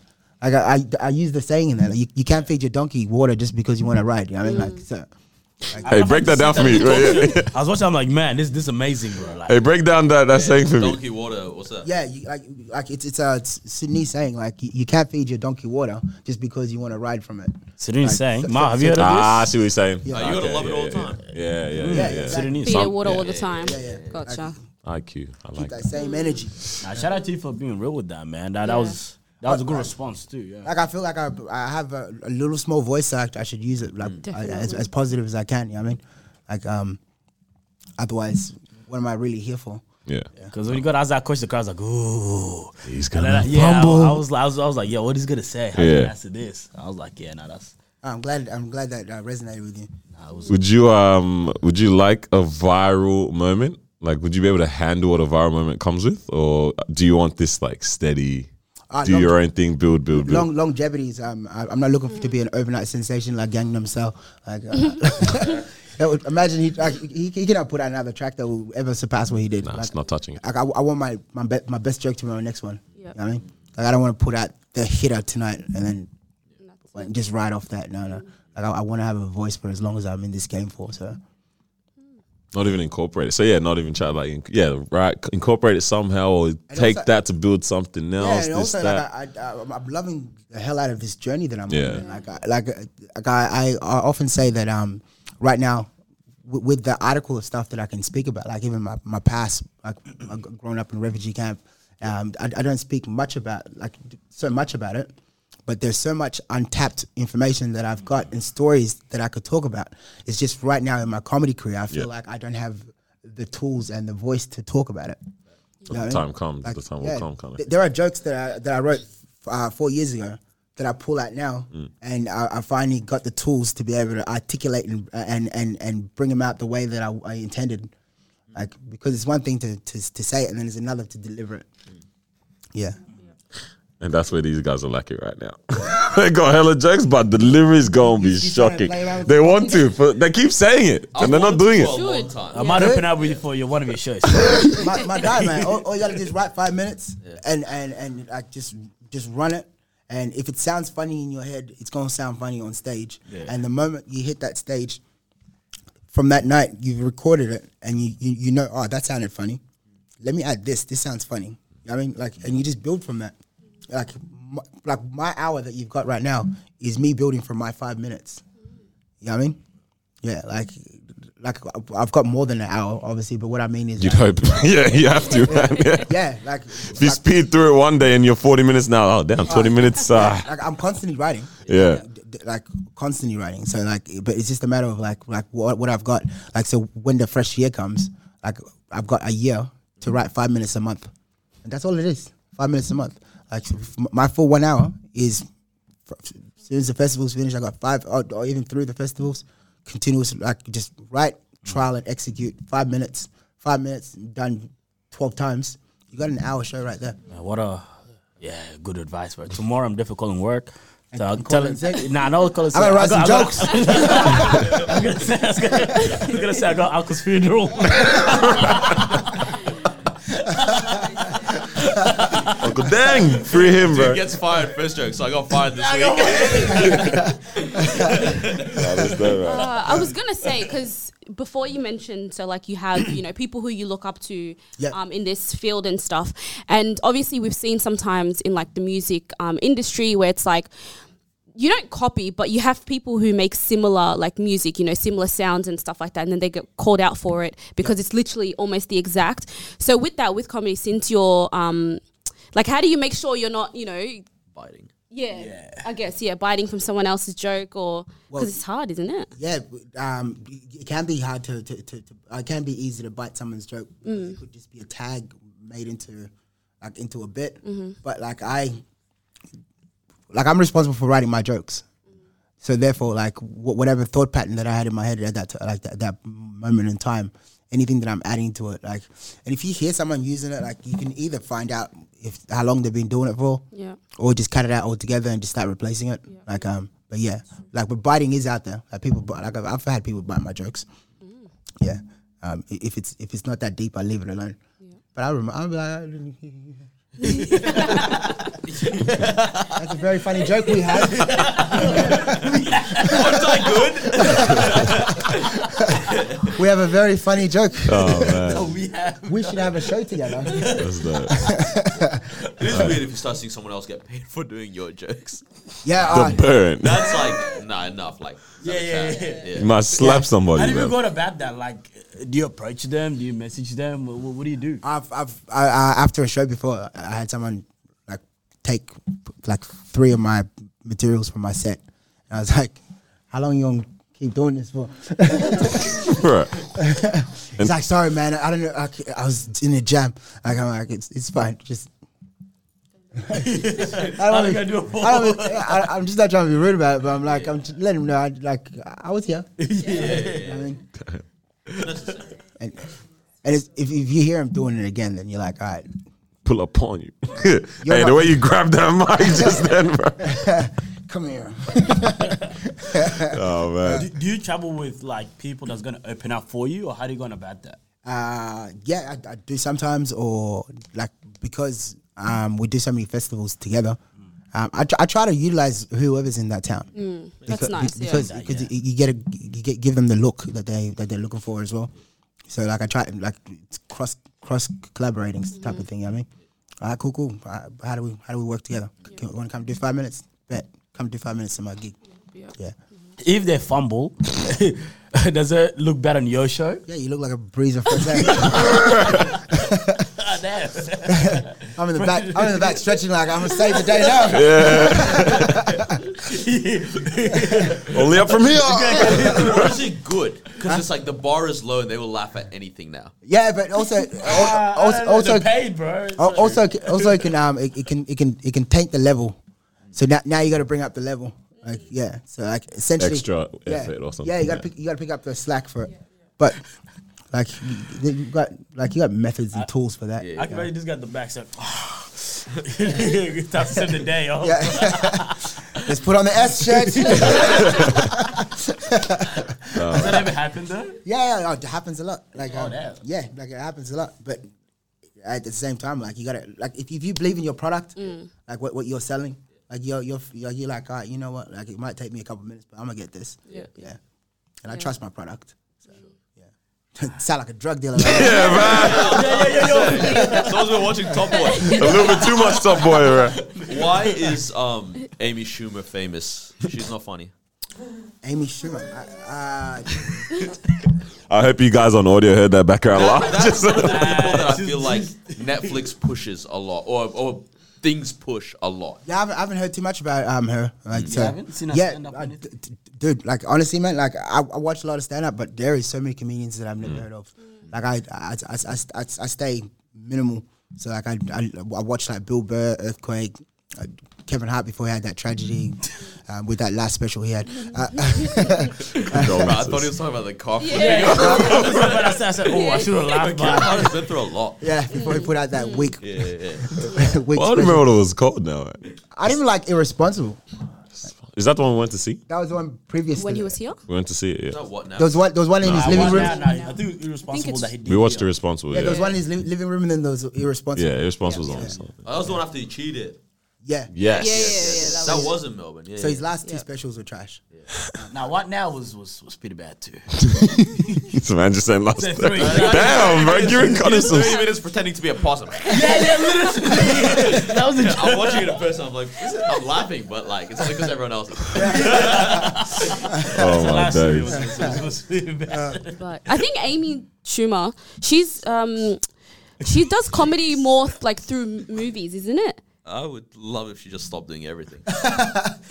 Like I, I, I use the saying in there. Like you, you can't feed your donkey water just because you want to ride. You know what I mean? Like so. Like, hey, break that down for me. I was watching. I'm like, man, this this is amazing, bro. Like, hey, break down that that yeah, saying for donkey me. Donkey water. What's that? Yeah, you, like like it's it's a uh, Sydney saying. Like you, you can't feed your donkey water just because you want to ride from it. Sydney's like, saying, so, Ma, have you heard of this? Ah, I see what you're saying. Yeah. Like, you gotta love yeah, it all the time. Yeah, yeah, yeah. yeah, yeah. Exactly. Feed your water yeah, all the time. Yeah, yeah. yeah. Gotcha. I Q. I like Keep that, that same energy. Nah, shout out to you for being real with that, man. That yeah. that was. That was a good like, response too, yeah. Like I feel like I I have a, a little small voice, so I, I should use it like I, as, as positive as I can. You know what I mean? Like um, otherwise, what am I really here for? Yeah. Because yeah. when you got asked that question, the crowd's like, "Ooh, he's gonna I, yeah, fumble." I, I was like, I was, I was like, "Yo, what is he gonna say? How yeah. do you answer this?" I was like, "Yeah, no, nah, that's." I'm glad. I'm glad that uh, resonated with you. Nah, was would you um? Would you like a viral moment? Like, would you be able to handle what a viral moment comes with, or do you want this like steady? Uh, Do long, your own thing, build, build, build. Long, longevity is, um, I, I'm not looking for, to be an overnight sensation like Gangnam Style. Like, uh, that would, imagine he, like, he he cannot put out another track that will ever surpass what he did. Nah, like, it's not touching it. Like, I, I want my my, be- my best joke to be my next one. Yep. You know what I mean? Like, I don't want to put out the hitter tonight and then like, just ride off that. No, no. Like, I, I want to have a voice for as long as I'm in this game for, so. Not even incorporate it. So yeah, not even try like yeah, right. Incorporate it somehow, or and take also, that to build something else. Yeah, and this, also that. Like I, I, I'm loving the hell out of this journey that I'm yeah. on. Like, I, like, like I, I often say that um, right now, w- with the article of stuff that I can speak about, like even my, my past, like growing up in refugee camp, um, I, I don't speak much about like so much about it. But there's so much untapped information that I've got and stories that I could talk about. It's just right now in my comedy career, I feel yeah. like I don't have the tools and the voice to talk about it. You know the time I mean? comes, like, the time yeah, will come. Kind of. Th- there are jokes that I, that I wrote uh, four years ago that I pull out now, mm. and I, I finally got the tools to be able to articulate and and and, and bring them out the way that I, I intended. Like because it's one thing to, to, to say it, and then it's another to deliver it. Mm. Yeah. And that's where these guys are lacking right now. They got hella jokes, but delivery's gonna be He's shocking. To they want to, but they keep saying it, I and they're not doing it. I yeah. might open up with you for your one of your shows. my, my guy, man, all, all you gotta do is write five minutes yeah. and and and like just just run it. And if it sounds funny in your head, it's gonna sound funny on stage. Yeah. And the moment you hit that stage, from that night you've recorded it, and you you, you know, oh, that sounded funny. Let me add this. This sounds funny. You know what I mean, like, and you just build from that. Like, my, like my hour that you've got right now is me building from my five minutes. You know what I mean? Yeah, like, like I've got more than an hour, obviously. But what I mean is, you'd like, hope, yeah, you have to, man. Yeah, yeah like if you like, speed through it one day and you're forty minutes now, oh damn, twenty uh, minutes. Uh, yeah, like I'm constantly writing. Yeah, like constantly writing. So like, but it's just a matter of like, like what what I've got. Like, so when the fresh year comes, like I've got a year to write five minutes a month, and that's all it is. Five minutes a month. Like my full one hour is, as soon as the festival's finished, I got five, or, or even through the festivals, continuous, like just write, trial and execute, five minutes, five minutes, done twelve times. You got an hour show right there. Man, what a, yeah, good advice, bro. Tomorrow I'm difficult in work. So I'll tell it. It nah, no, call it. I'm gonna write some jokes. I'm gonna say, I'm gonna say I got Uncle's funeral. Uncle Dang, free him, bro. Dude gets fired first joke, so I got fired this week. uh, I was gonna say because before you mentioned, so like you have you know people who you look up to yep. um, in this field and stuff, and obviously we've seen sometimes in like the music um, industry where it's like. You don't copy, but you have people who make similar like music, you know, similar sounds and stuff like that. And then they get called out for it because yeah. it's literally almost the exact. So with that, with comedy, since you're um, like, how do you make sure you're not, you know, biting? Yeah, yeah. I guess. Yeah. Biting from someone else's joke or because well, it's hard, isn't it? Yeah. Um, it can be hard to, to, to, to uh, it can be easy to bite someone's joke. Mm. It could just be a tag made into like into a bit. Mm-hmm. But like I. Like I'm responsible for writing my jokes, so therefore, like w- whatever thought pattern that I had in my head at that t- like that, that moment in time, anything that I'm adding to it. Like, and if you hear someone using it, like, you can either find out if how long they've been doing it for, yeah, or just cut it out altogether and just start replacing it. Yeah. Like, um, but yeah, like, but biting is out there. Like people, like I've, I've had people bite my jokes. Mm. Yeah, um, if it's if it's not that deep, I leave it alone. Yeah. But I remember. I'm like, that's a very funny joke we had. Was I good? We have a very funny joke. Oh man! No, we have. We should have a show together. That's dope. It is uh, weird if you start seeing someone else get paid for doing your jokes. Yeah, uh, the burn. That's like nah, enough. Like yeah, yeah, yeah, yeah. You might slap yeah. somebody. How do you man. go about that? Like, do you approach them? Do you message them? What, what do you do? I've, I've, I, I, after a show before, I had someone like take like three of my materials from my set, and I was like, "How long are you gonna keep doing this for?" He's like, "Sorry, man, I don't know. I, I was in a jam. Like, I'm like, it's, it's fine, just." I don't mean, do I don't mean, I, I'm just not trying to be rude about it, but I'm like, yeah. I'm just letting him know. I, like, I was here. Yeah, yeah, yeah. I mean, and, and it's, if, if you hear him doing it again, then you're like, all right, pull up on you. Hey, not, the way you grabbed that mic just then, bro. Come here. Oh man. Do, do you travel with like people that's gonna open up for you, or how do you go about that? Uh, yeah, I, I do sometimes, or like because. Um, we do so many festivals together. Mm. Um, I, tr- I try to utilize whoever's in that town. Mm. That's because, nice, because, yeah. because yeah. you get a, you get give them the look that they that they're looking for as well. So like I try like it's cross cross collaborating mm. type of thing. You know what I mean, all right, cool, cool. Right, how do we how do we work together? Yeah. Want to come do five minutes? Bet come do five minutes to my gig. Yeah. yeah. If they fumble, does it look bad on your show? Yeah, you look like a breeze of fresh air. I'm in the back. I'm in the back stretching like I'm gonna save the day now. Yeah. Only up from here. What is it good? Because huh? it's like the bar is low and they will laugh at anything now. Yeah, but also, uh, also, also paid, bro. Also, also, also can um, it, it can it can it can taint the level. So now now you got to bring up the level. Like yeah, so like essentially extra yeah, effort or something. Yeah, you got to yeah. you got to pick up the slack for it, yeah, yeah. but. Like you, you got, like you got methods and I, tools for that. Yeah, I can barely just got the back set. Tough to the day, yo. Yeah. Let's put on the S shirt. um. Has that ever happened though? Yeah, yeah, it happens a lot. Like, oh, um, yeah, like it happens a lot. But at the same time, like you got to, like if, if you believe in your product, mm. like what, what you're selling, like you're you're you're like, all right, you know what? Like it might take me a couple minutes, but I'm gonna get this. Yeah, yeah. And yeah. I trust my product. Sound like a drug dealer. Like yeah, man. yeah, yeah, yeah, yeah. Someone's been watching Top Boy. A little bit too much Top Boy, right? Why is um, Amy Schumer famous? She's not funny. Amy Schumer. I, uh, I hope you guys on audio heard that background laugh. That, that's the people that I feel like Netflix pushes a lot, or or things push a lot. Yeah, I haven't, I haven't heard too much about um her. Like, you so, haven't seen her yeah, stand up uh, d- d- Dude, like honestly, man, like I, I watch a lot of stand-up, but there is so many comedians that I've never mm. heard of. Mm. Like I I, I, I, I, I stay minimal, so like I, I, I watch like Bill Burr, Earthquake, uh, Kevin Hart before he had that tragedy, um, with that last special he had. Uh, no, I thought he was talking about the cough. Yeah. I said, oh, I should have laughed. Kevin Hart has been through a lot. Yeah, before he put out that week. Yeah, yeah. week well, I don't remember what it was called now. Man. I didn't even like Irresponsible. Is that the one we went to see? That was the one previously. When he was here? We went to see it, yeah. Is that what now? There was one, there was one no, in his living room. No, no, no. I think Irresponsible I think that he did. We watched Irresponsible, yeah. yeah. There was one in his li- living room and then there was Irresponsible. Yeah, Irresponsible yeah. was on. Yeah. Oh, that was the one after he cheated. Yeah. Yes. Yeah, yeah, yeah, yeah. That, that was, was in Melbourne, yeah. So his last yeah. two specials were trash. Yeah. Now, what now was, was, was pretty bad too. This man just saying last three. Damn, bro, you're in reconnaissance. Three minutes pretending to be a possum. Yeah, yeah, literally. That was a joke. I'm watching it in person. I'm like, I'm laughing, but like, it's only because everyone else is. Oh my days. I think Amy Schumer, she's um, she does comedy more like through movies, isn't it? I would love if she just stopped doing everything.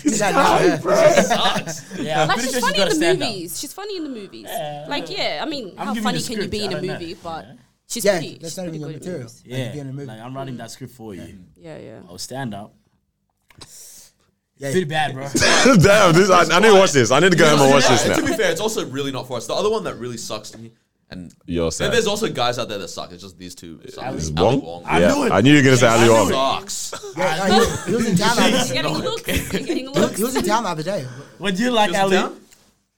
She's funny, bro. She sucks. Yeah, like she's, sure funny she's, she's funny in the movies. She's funny in the movies. Like, yeah, I mean, I'm how funny can you be in a movie? Know. But yeah. she's yeah, pretty. That's she's not even your material. Yeah, like, movie. Like, I'm writing that script for yeah. you. Yeah, yeah. I'll stand up. Yeah. Pretty bad, bro. Damn, this, I, I need to watch this. I need to go yeah, home and watch yeah, this now. To be fair, it's also really not for us. The other one that really sucks to me And You're sad. there's also guys out there that suck. It's just these two. Ali Wong. Wong. I yeah. knew it. I knew you were going to say Ali Wong. Sucks. Yeah, no, he, he was in town. He's getting looks. He's getting looks. He was in town the other day. Would you like Ali?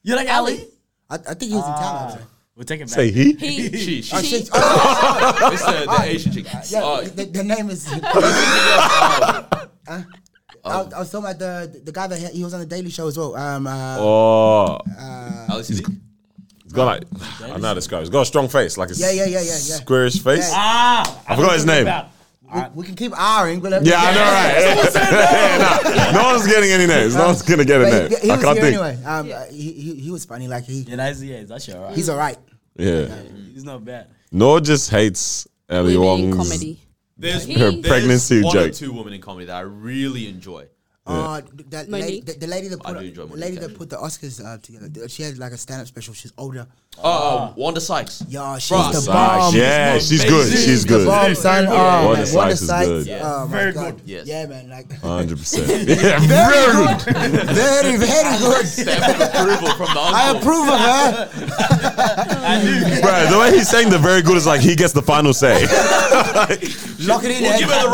You like Ali? I, I think he was uh, in town the other day. We'll take it back. Say he? He. She. She. Oh, she. Oh, it's the, the oh, Asian chick. Yeah, oh. the, the name is... uh, Um, I, I was talking about the the guy that he was on the Daily Show as well. Um, uh, oh, uh, Alice is he? He's got like I don't know how to describe. He's got a strong face, like a yeah, yeah, yeah, yeah, yeah. squarish face. Yeah. Ah, I, I forgot his name. We, we can keep R-ing, but yeah, I know, right? Yeah. Yeah, nah, no one's getting any names. No one's gonna get a name. He, he I was can't here think. Anyway, um, yeah. he, he he was funny. Like he yeah, that's yeah, that's actually alright. He's alright. Yeah. Yeah. yeah, he's not bad. Noor just hates Ellie Wong's comedy. There's, her pregnancy there's one joke. Or two women in comedy that I really enjoy. Uh, that lady, the, the lady that put, the, lady that put the Oscars uh, together, she had like a stand-up special. She's older. Oh, uh, Wanda Sykes. Yeah, she's Bro, the bomb. Yeah, she's good. She's good. Bomb, son. Oh, Wanda, man. Sykes Wanda Sykes is good. Yeah. Oh, my very God. Good. Yes. Yeah, man. Like one hundred percent. Yeah, very good. Very, very good. Stamp of approval from the uncle. I approve of her. Bro, the way he's saying the very good is like he gets the final say. Like, lock it in. We'll give her the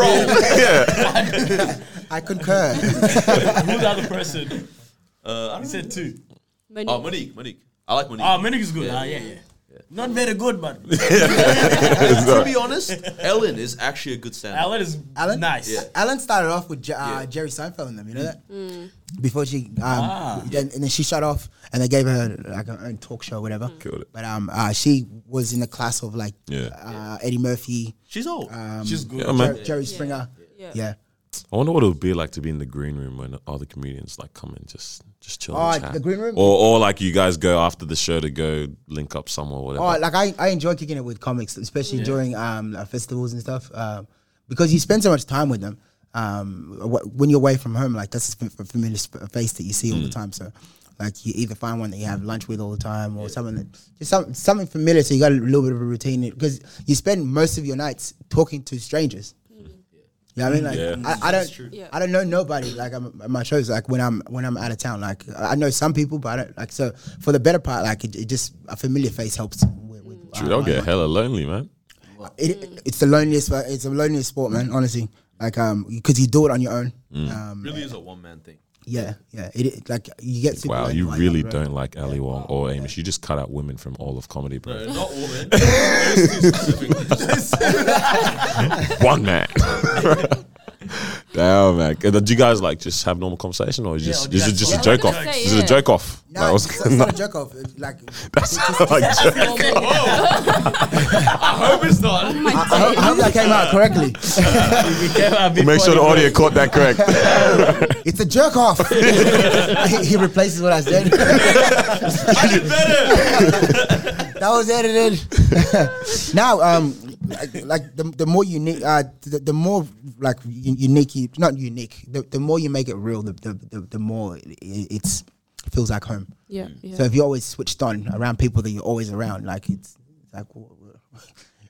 role. Yeah. I concur. Who's the other person? Uh, I he said two. Monique. Oh, Monique. Monique. I like Monique. Oh, Monique is good. Yeah, uh, yeah, yeah. yeah. Not very good, but. To be honest, Ellen is actually a good stand-up. Ellen is Ellen? nice. Yeah. Ellen started off with Je- uh, yeah. Jerry Seinfeld and them, you know mm. that? Mm. Before she. Um, ah. then, and then she shut off and they gave her like her own talk show or whatever. Mm. Killed it. But um, uh, she was in the class of like yeah. Uh, yeah. Eddie Murphy. She's old. Um, She's good. Yeah, man. Jer- Jerry Springer. Yeah. yeah. yeah. I wonder what it would be like to be in the green room when other comedians like come and just just chill. Oh, and the green room, or or like you guys go after the show to go link up somewhere, or whatever. Oh, like I, I enjoy kicking it with comics, especially yeah. during um like festivals and stuff, uh, because you spend so much time with them. Um, when you're away from home, like that's a familiar face that you see all mm. the time. So, like you either find one that you have lunch with all the time, or yeah. someone that just some, something familiar, so you got a little bit of a routine, because you spend most of your nights talking to strangers. Yeah, I mean, like, yeah. I, I don't, yeah. I don't know nobody. Like, I'm, my shows, like, when I'm, when I'm out of town, like, I know some people, but I don't, like, so for the better part, like, it, it just a familiar face helps. With, with, Dude, I'll get hella lonely, man. It, it, it's the loneliest. It's a loneliest sport, man. Honestly, like, um, because you do it on your own. Mm. Um, really is a one man thing. Yeah, yeah. It, it like you get. Super wow, you really like don't like Ali yeah. Wong or Amos. Yeah. You just cut out women from all of comedy, bro. No, not women. One man. Damn, man. Do you guys like just have normal conversation, or is, yeah, just, is it just a joke off? Is it a joke off? No, it's not a joke off. Like that's like joke off. I hope it's not. I, I, hope, I hope that came out correctly. Make sure the audio caught that correct. It's a jerk off. he, he replaces what I said. I did better. That was edited. Now, um. Like, like the the more unique, uh, the, the more like unique, you, not unique. The, the more you make it real, the the, the, the more it, it's feels like home. Yeah, yeah. So if you're always switched on around people that you're always around, like it's, it's like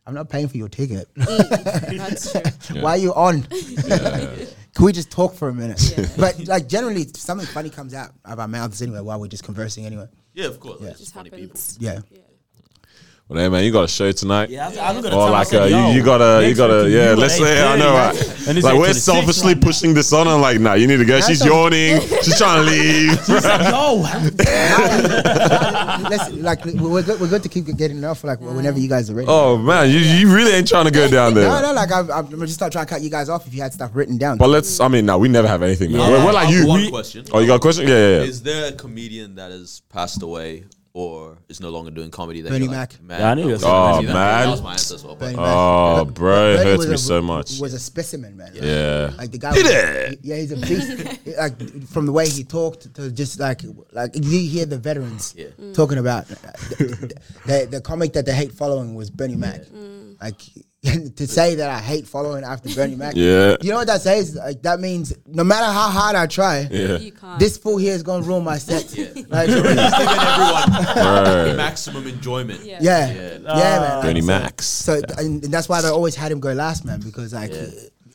I'm not paying for your ticket. That's true. Yeah. Why are you on? Yeah. Can we just talk for a minute? Yeah. But like generally, something funny comes out of our mouths anyway while we're just conversing anyway. Yeah, of course. Yeah. It just happens. Yeah. yeah. Well, hey man, you got a show tonight, yeah, I'm gonna or like uh, you, you gotta, you gotta, yeah. Let's say I know, right? And like we're selfishly pushing this on, and like, nah, you need to go. She's yawning, she's trying to leave. She's like, yo, let's, like we're good, we're good to keep getting off, like whenever you guys are ready. Oh man, you, you really ain't trying to go down there. No, no, like I'm, I'm just not trying to cut you guys off if you had stuff written down. But let's, I mean, no, we never have anything. Yeah. We're, we're like you. One we, question. Oh, you got a question? Yeah, yeah, yeah. Is there a comedian that has passed away? Or is no longer doing comedy? That Bernie Mac. Like, man, yeah, I knew. Oh, oh man, that was my answer as well. Oh, bro, it hurts me a, so much. Was a specimen, man. Like, yeah, like the guy. Was, he, yeah, he's a beast. Like from the way he talked to just like like you hear the veterans yeah. mm. talking about uh, the, the, the comic that they hate following was Bernie Mac. Yeah. Mm. Like to say that I hate following after Bernie Mac. Yeah, you know what that says? Like that means no matter how hard I try, yeah. you can't. This fool here is gonna ruin my set. Yeah. Like, everyone. Right. Maximum enjoyment. Yeah, yeah, yeah, oh. yeah man. Bernie like, Max. So, so yeah. and that's why they always had him go last, man, because like, yeah.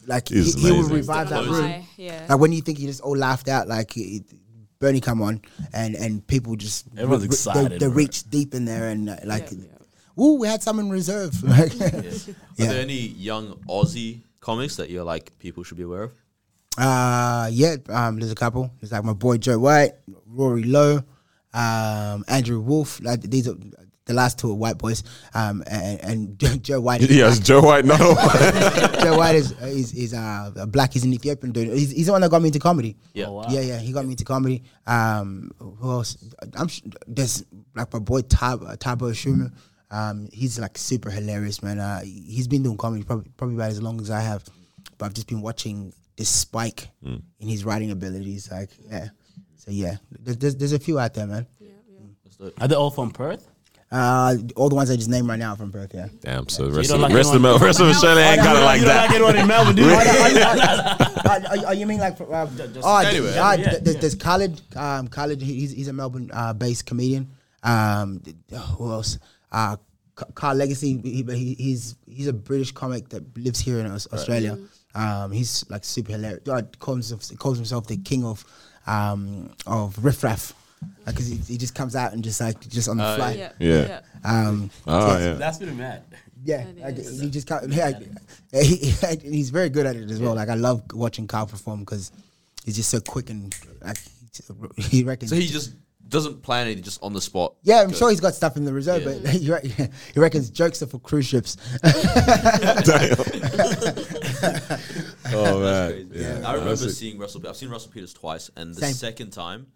like he, he would revive that room. Yeah. Like when you think you just all laughed out, like it, Bernie come on, and and people just everyone's re- excited. They, they reach deep in there, and uh, like yeah, yeah. ooh, we had some in reserve. Like, yes. yeah. Are there any young Aussie comics that you're like, people should be aware of? Uh, yeah, um, there's a couple. There's like my boy Joe White, Rory Lowe, um, Andrew Wolf. Like these are the last two are white boys. Um, and, and Joe White. Is yes, black. Joe White. No, Joe White is is is uh black. He's an Ethiopian dude. He's, he's the one that got me into comedy. Yeah, oh, wow. yeah, yeah. He got me into comedy. Um, who else? I'm there's like my boy Tab Tabo Schumer. Um, he's like super hilarious, man. Uh, he's been doing comedy probably probably about as long as I have, but I've just been watching this spike mm. in his writing abilities. Like, yeah. So, yeah. There's, there's, there's a few out there, man. Yeah, yeah. Are they all from Perth? Uh, all the ones I just named right now are from Perth, yeah. Damn, so the rest, so of, like rest, of, Mel- rest of Australia ain't kind of like that. You don't like anyone in Melbourne, dude. oh, no, oh, you mean like... From, uh, just oh, anyway. uh, yeah, there's, yeah. there's Khaled. Um, Khaled, he's, he's a Melbourne-based uh, comedian. Um, who else? Uh, Carl Legacy, he, he, he's, he's a British comic that lives here in Australia. Right. Um, he's like super hilarious. Uh, calls himself, calls himself the king of um, of riffraff, because like, he, he just comes out and just like just on the uh, fly. Yeah, yeah. yeah. Um, oh, yeah. That's pretty mad. Yeah, like, he just yeah, like, he, he's very good at it as yeah. well. Like I love watching Carl perform because he's just so quick and like he reckons. So he just doesn't plan anything, just on the spot. Yeah, I'm Go. sure he's got stuff in the reserve, yeah. but he, re- he reckons jokes are for cruise ships. Oh man! Yeah. Yeah. I remember seeing Russell. I've seen Russell Peters twice, and the Same. second time,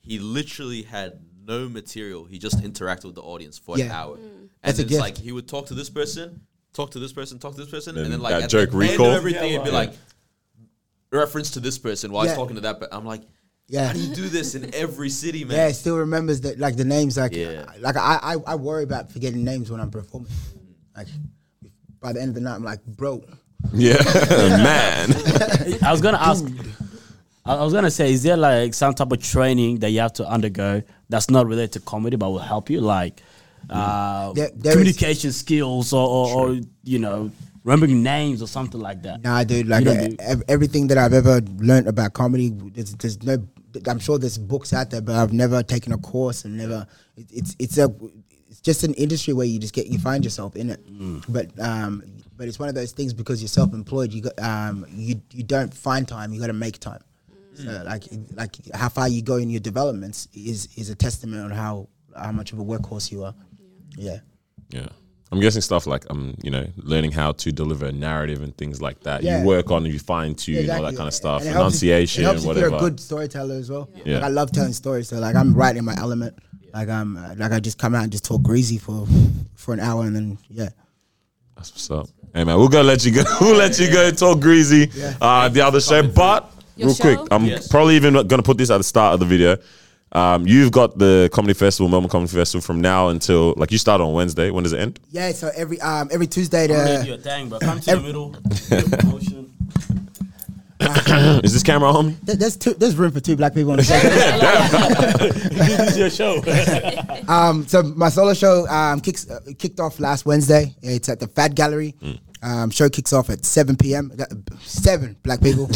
he literally had no material. He just interacted with the audience for yeah. an hour, mm. and That's it's like he would talk to this person, talk to this person, talk to this person, and, and then like that at joke the recall. End of everything, yeah, it'd be yeah. like reference to this person while yeah. he's talking to that. But I'm like, yeah, how do you do this in every city, man? Yeah, he still remembers that like the names. Like, yeah. like I, I, I worry about forgetting names when I'm performing. Like by the end of the night, I'm like, bro. Yeah, man. I was gonna ask. I was gonna say, is there like some type of training that you have to undergo that's not related to comedy but will help you, like uh, there, there communication is, skills or, or, or you know remembering names or something like that? Nah, dude. Like uh, do? everything that I've ever learned about comedy, there's, there's no. I'm sure there's books out there, but I've never taken a course and never. It, it's it's a it's just an industry where you just get you find yourself in it, mm. but um. But it's one of those things because you're self-employed. You got um, you you don't find time. You got to make time. Mm. So like like how far you go in your developments is is a testament on how how much of a workhorse you are. Yeah. Yeah. yeah. I'm guessing stuff like um you know learning how to deliver a narrative and things like that. Yeah. You work on you fine tune exactly. all that kind of stuff. And enunciation. It helps if whatever. You're a good storyteller as well. Yeah. Yeah. Like I love telling stories. So like I'm right in my element. Yeah. Like um like I just come out and just talk greasy for for an hour and then yeah. That's what's up. Hey man, we're gonna let you go. We'll let you go. Talk greasy. Yeah. Uh, the other show, but Your real show? quick, I'm yes. probably even gonna put this at the start of the video. Um, you've got the comedy festival, Melbourne Comedy Festival, from now until like you start on Wednesday. When does it end? Yeah, so every um every Tuesday. The you a dang, bro. Come to every- the middle. Is this camera on? There's two. There's room for two black people on the show. This is your show. um, so my solo show um kicks uh, kicked off last Wednesday. It's at the Fad Gallery. Mm. Um, show kicks off at seven p.m. Seven black people.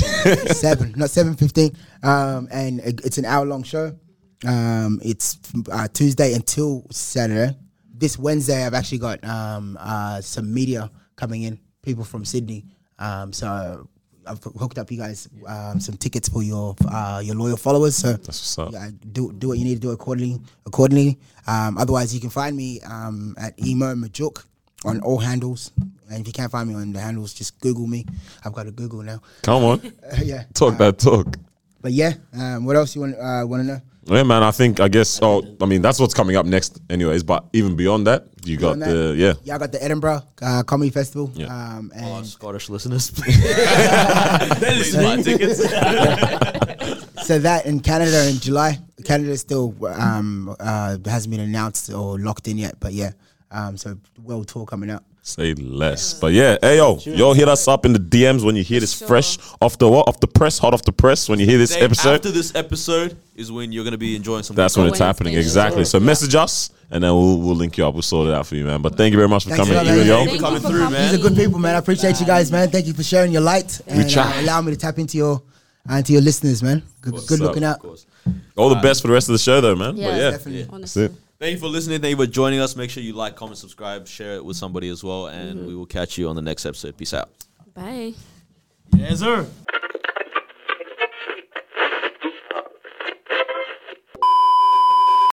seven, not seven fifteen. Um, and it's an hour long show. Um, it's uh, Tuesday until Saturday. This Wednesday, I've actually got um uh some media coming in, people from Sydney. Um, so. I've hooked up you guys um, some tickets for your uh, your loyal followers. So That's what's up. Yeah, do do what you need to do accordingly. Accordingly, um, otherwise you can find me um, at Emo Majok on all handles. And if you can't find me on the handles, just Google me. I've got to Google now. Come on, uh, yeah, talk uh, that talk. But yeah, um, what else you want uh, want to know? Yeah, man. I think I guess. Oh, I mean, that's what's coming up next, anyways. But even beyond that, you beyond got that, the yeah. Yeah, I got the Edinburgh uh, Comedy Festival. Yeah. Um, and oh, Scottish listeners, please. That is so, my tickets. So that in Canada in July, Canada still um, uh, hasn't been announced or locked in yet. But yeah, um, so world tour coming up. Say less, yeah. But yeah, hey yo, yo, hit us up in the D Ms when you hear this sure. fresh off the what, off the press, hot off the press. When you hear this Day episode, after this episode is when you're gonna be enjoying something. That's when it's happening, exactly. So yeah. message us, and then we'll we'll link you up. We'll sort it out for you, man. But thank you very much for Thanks coming, yo. yo. Thank you for coming through, coming. man. These are good people, man. I appreciate you guys, man. Thank you for sharing your light and uh, allowing me to tap into your uh, into your listeners, man. Good, good looking out. All the best for the rest of the show, though, man. Yeah, but yeah. definitely. Yeah. Honestly. Thank you for listening. Thank you for joining us. Make sure you like, comment, subscribe, share it with somebody as well. And mm-hmm. we will catch you on the next episode. Peace out. Bye. Yes, sir.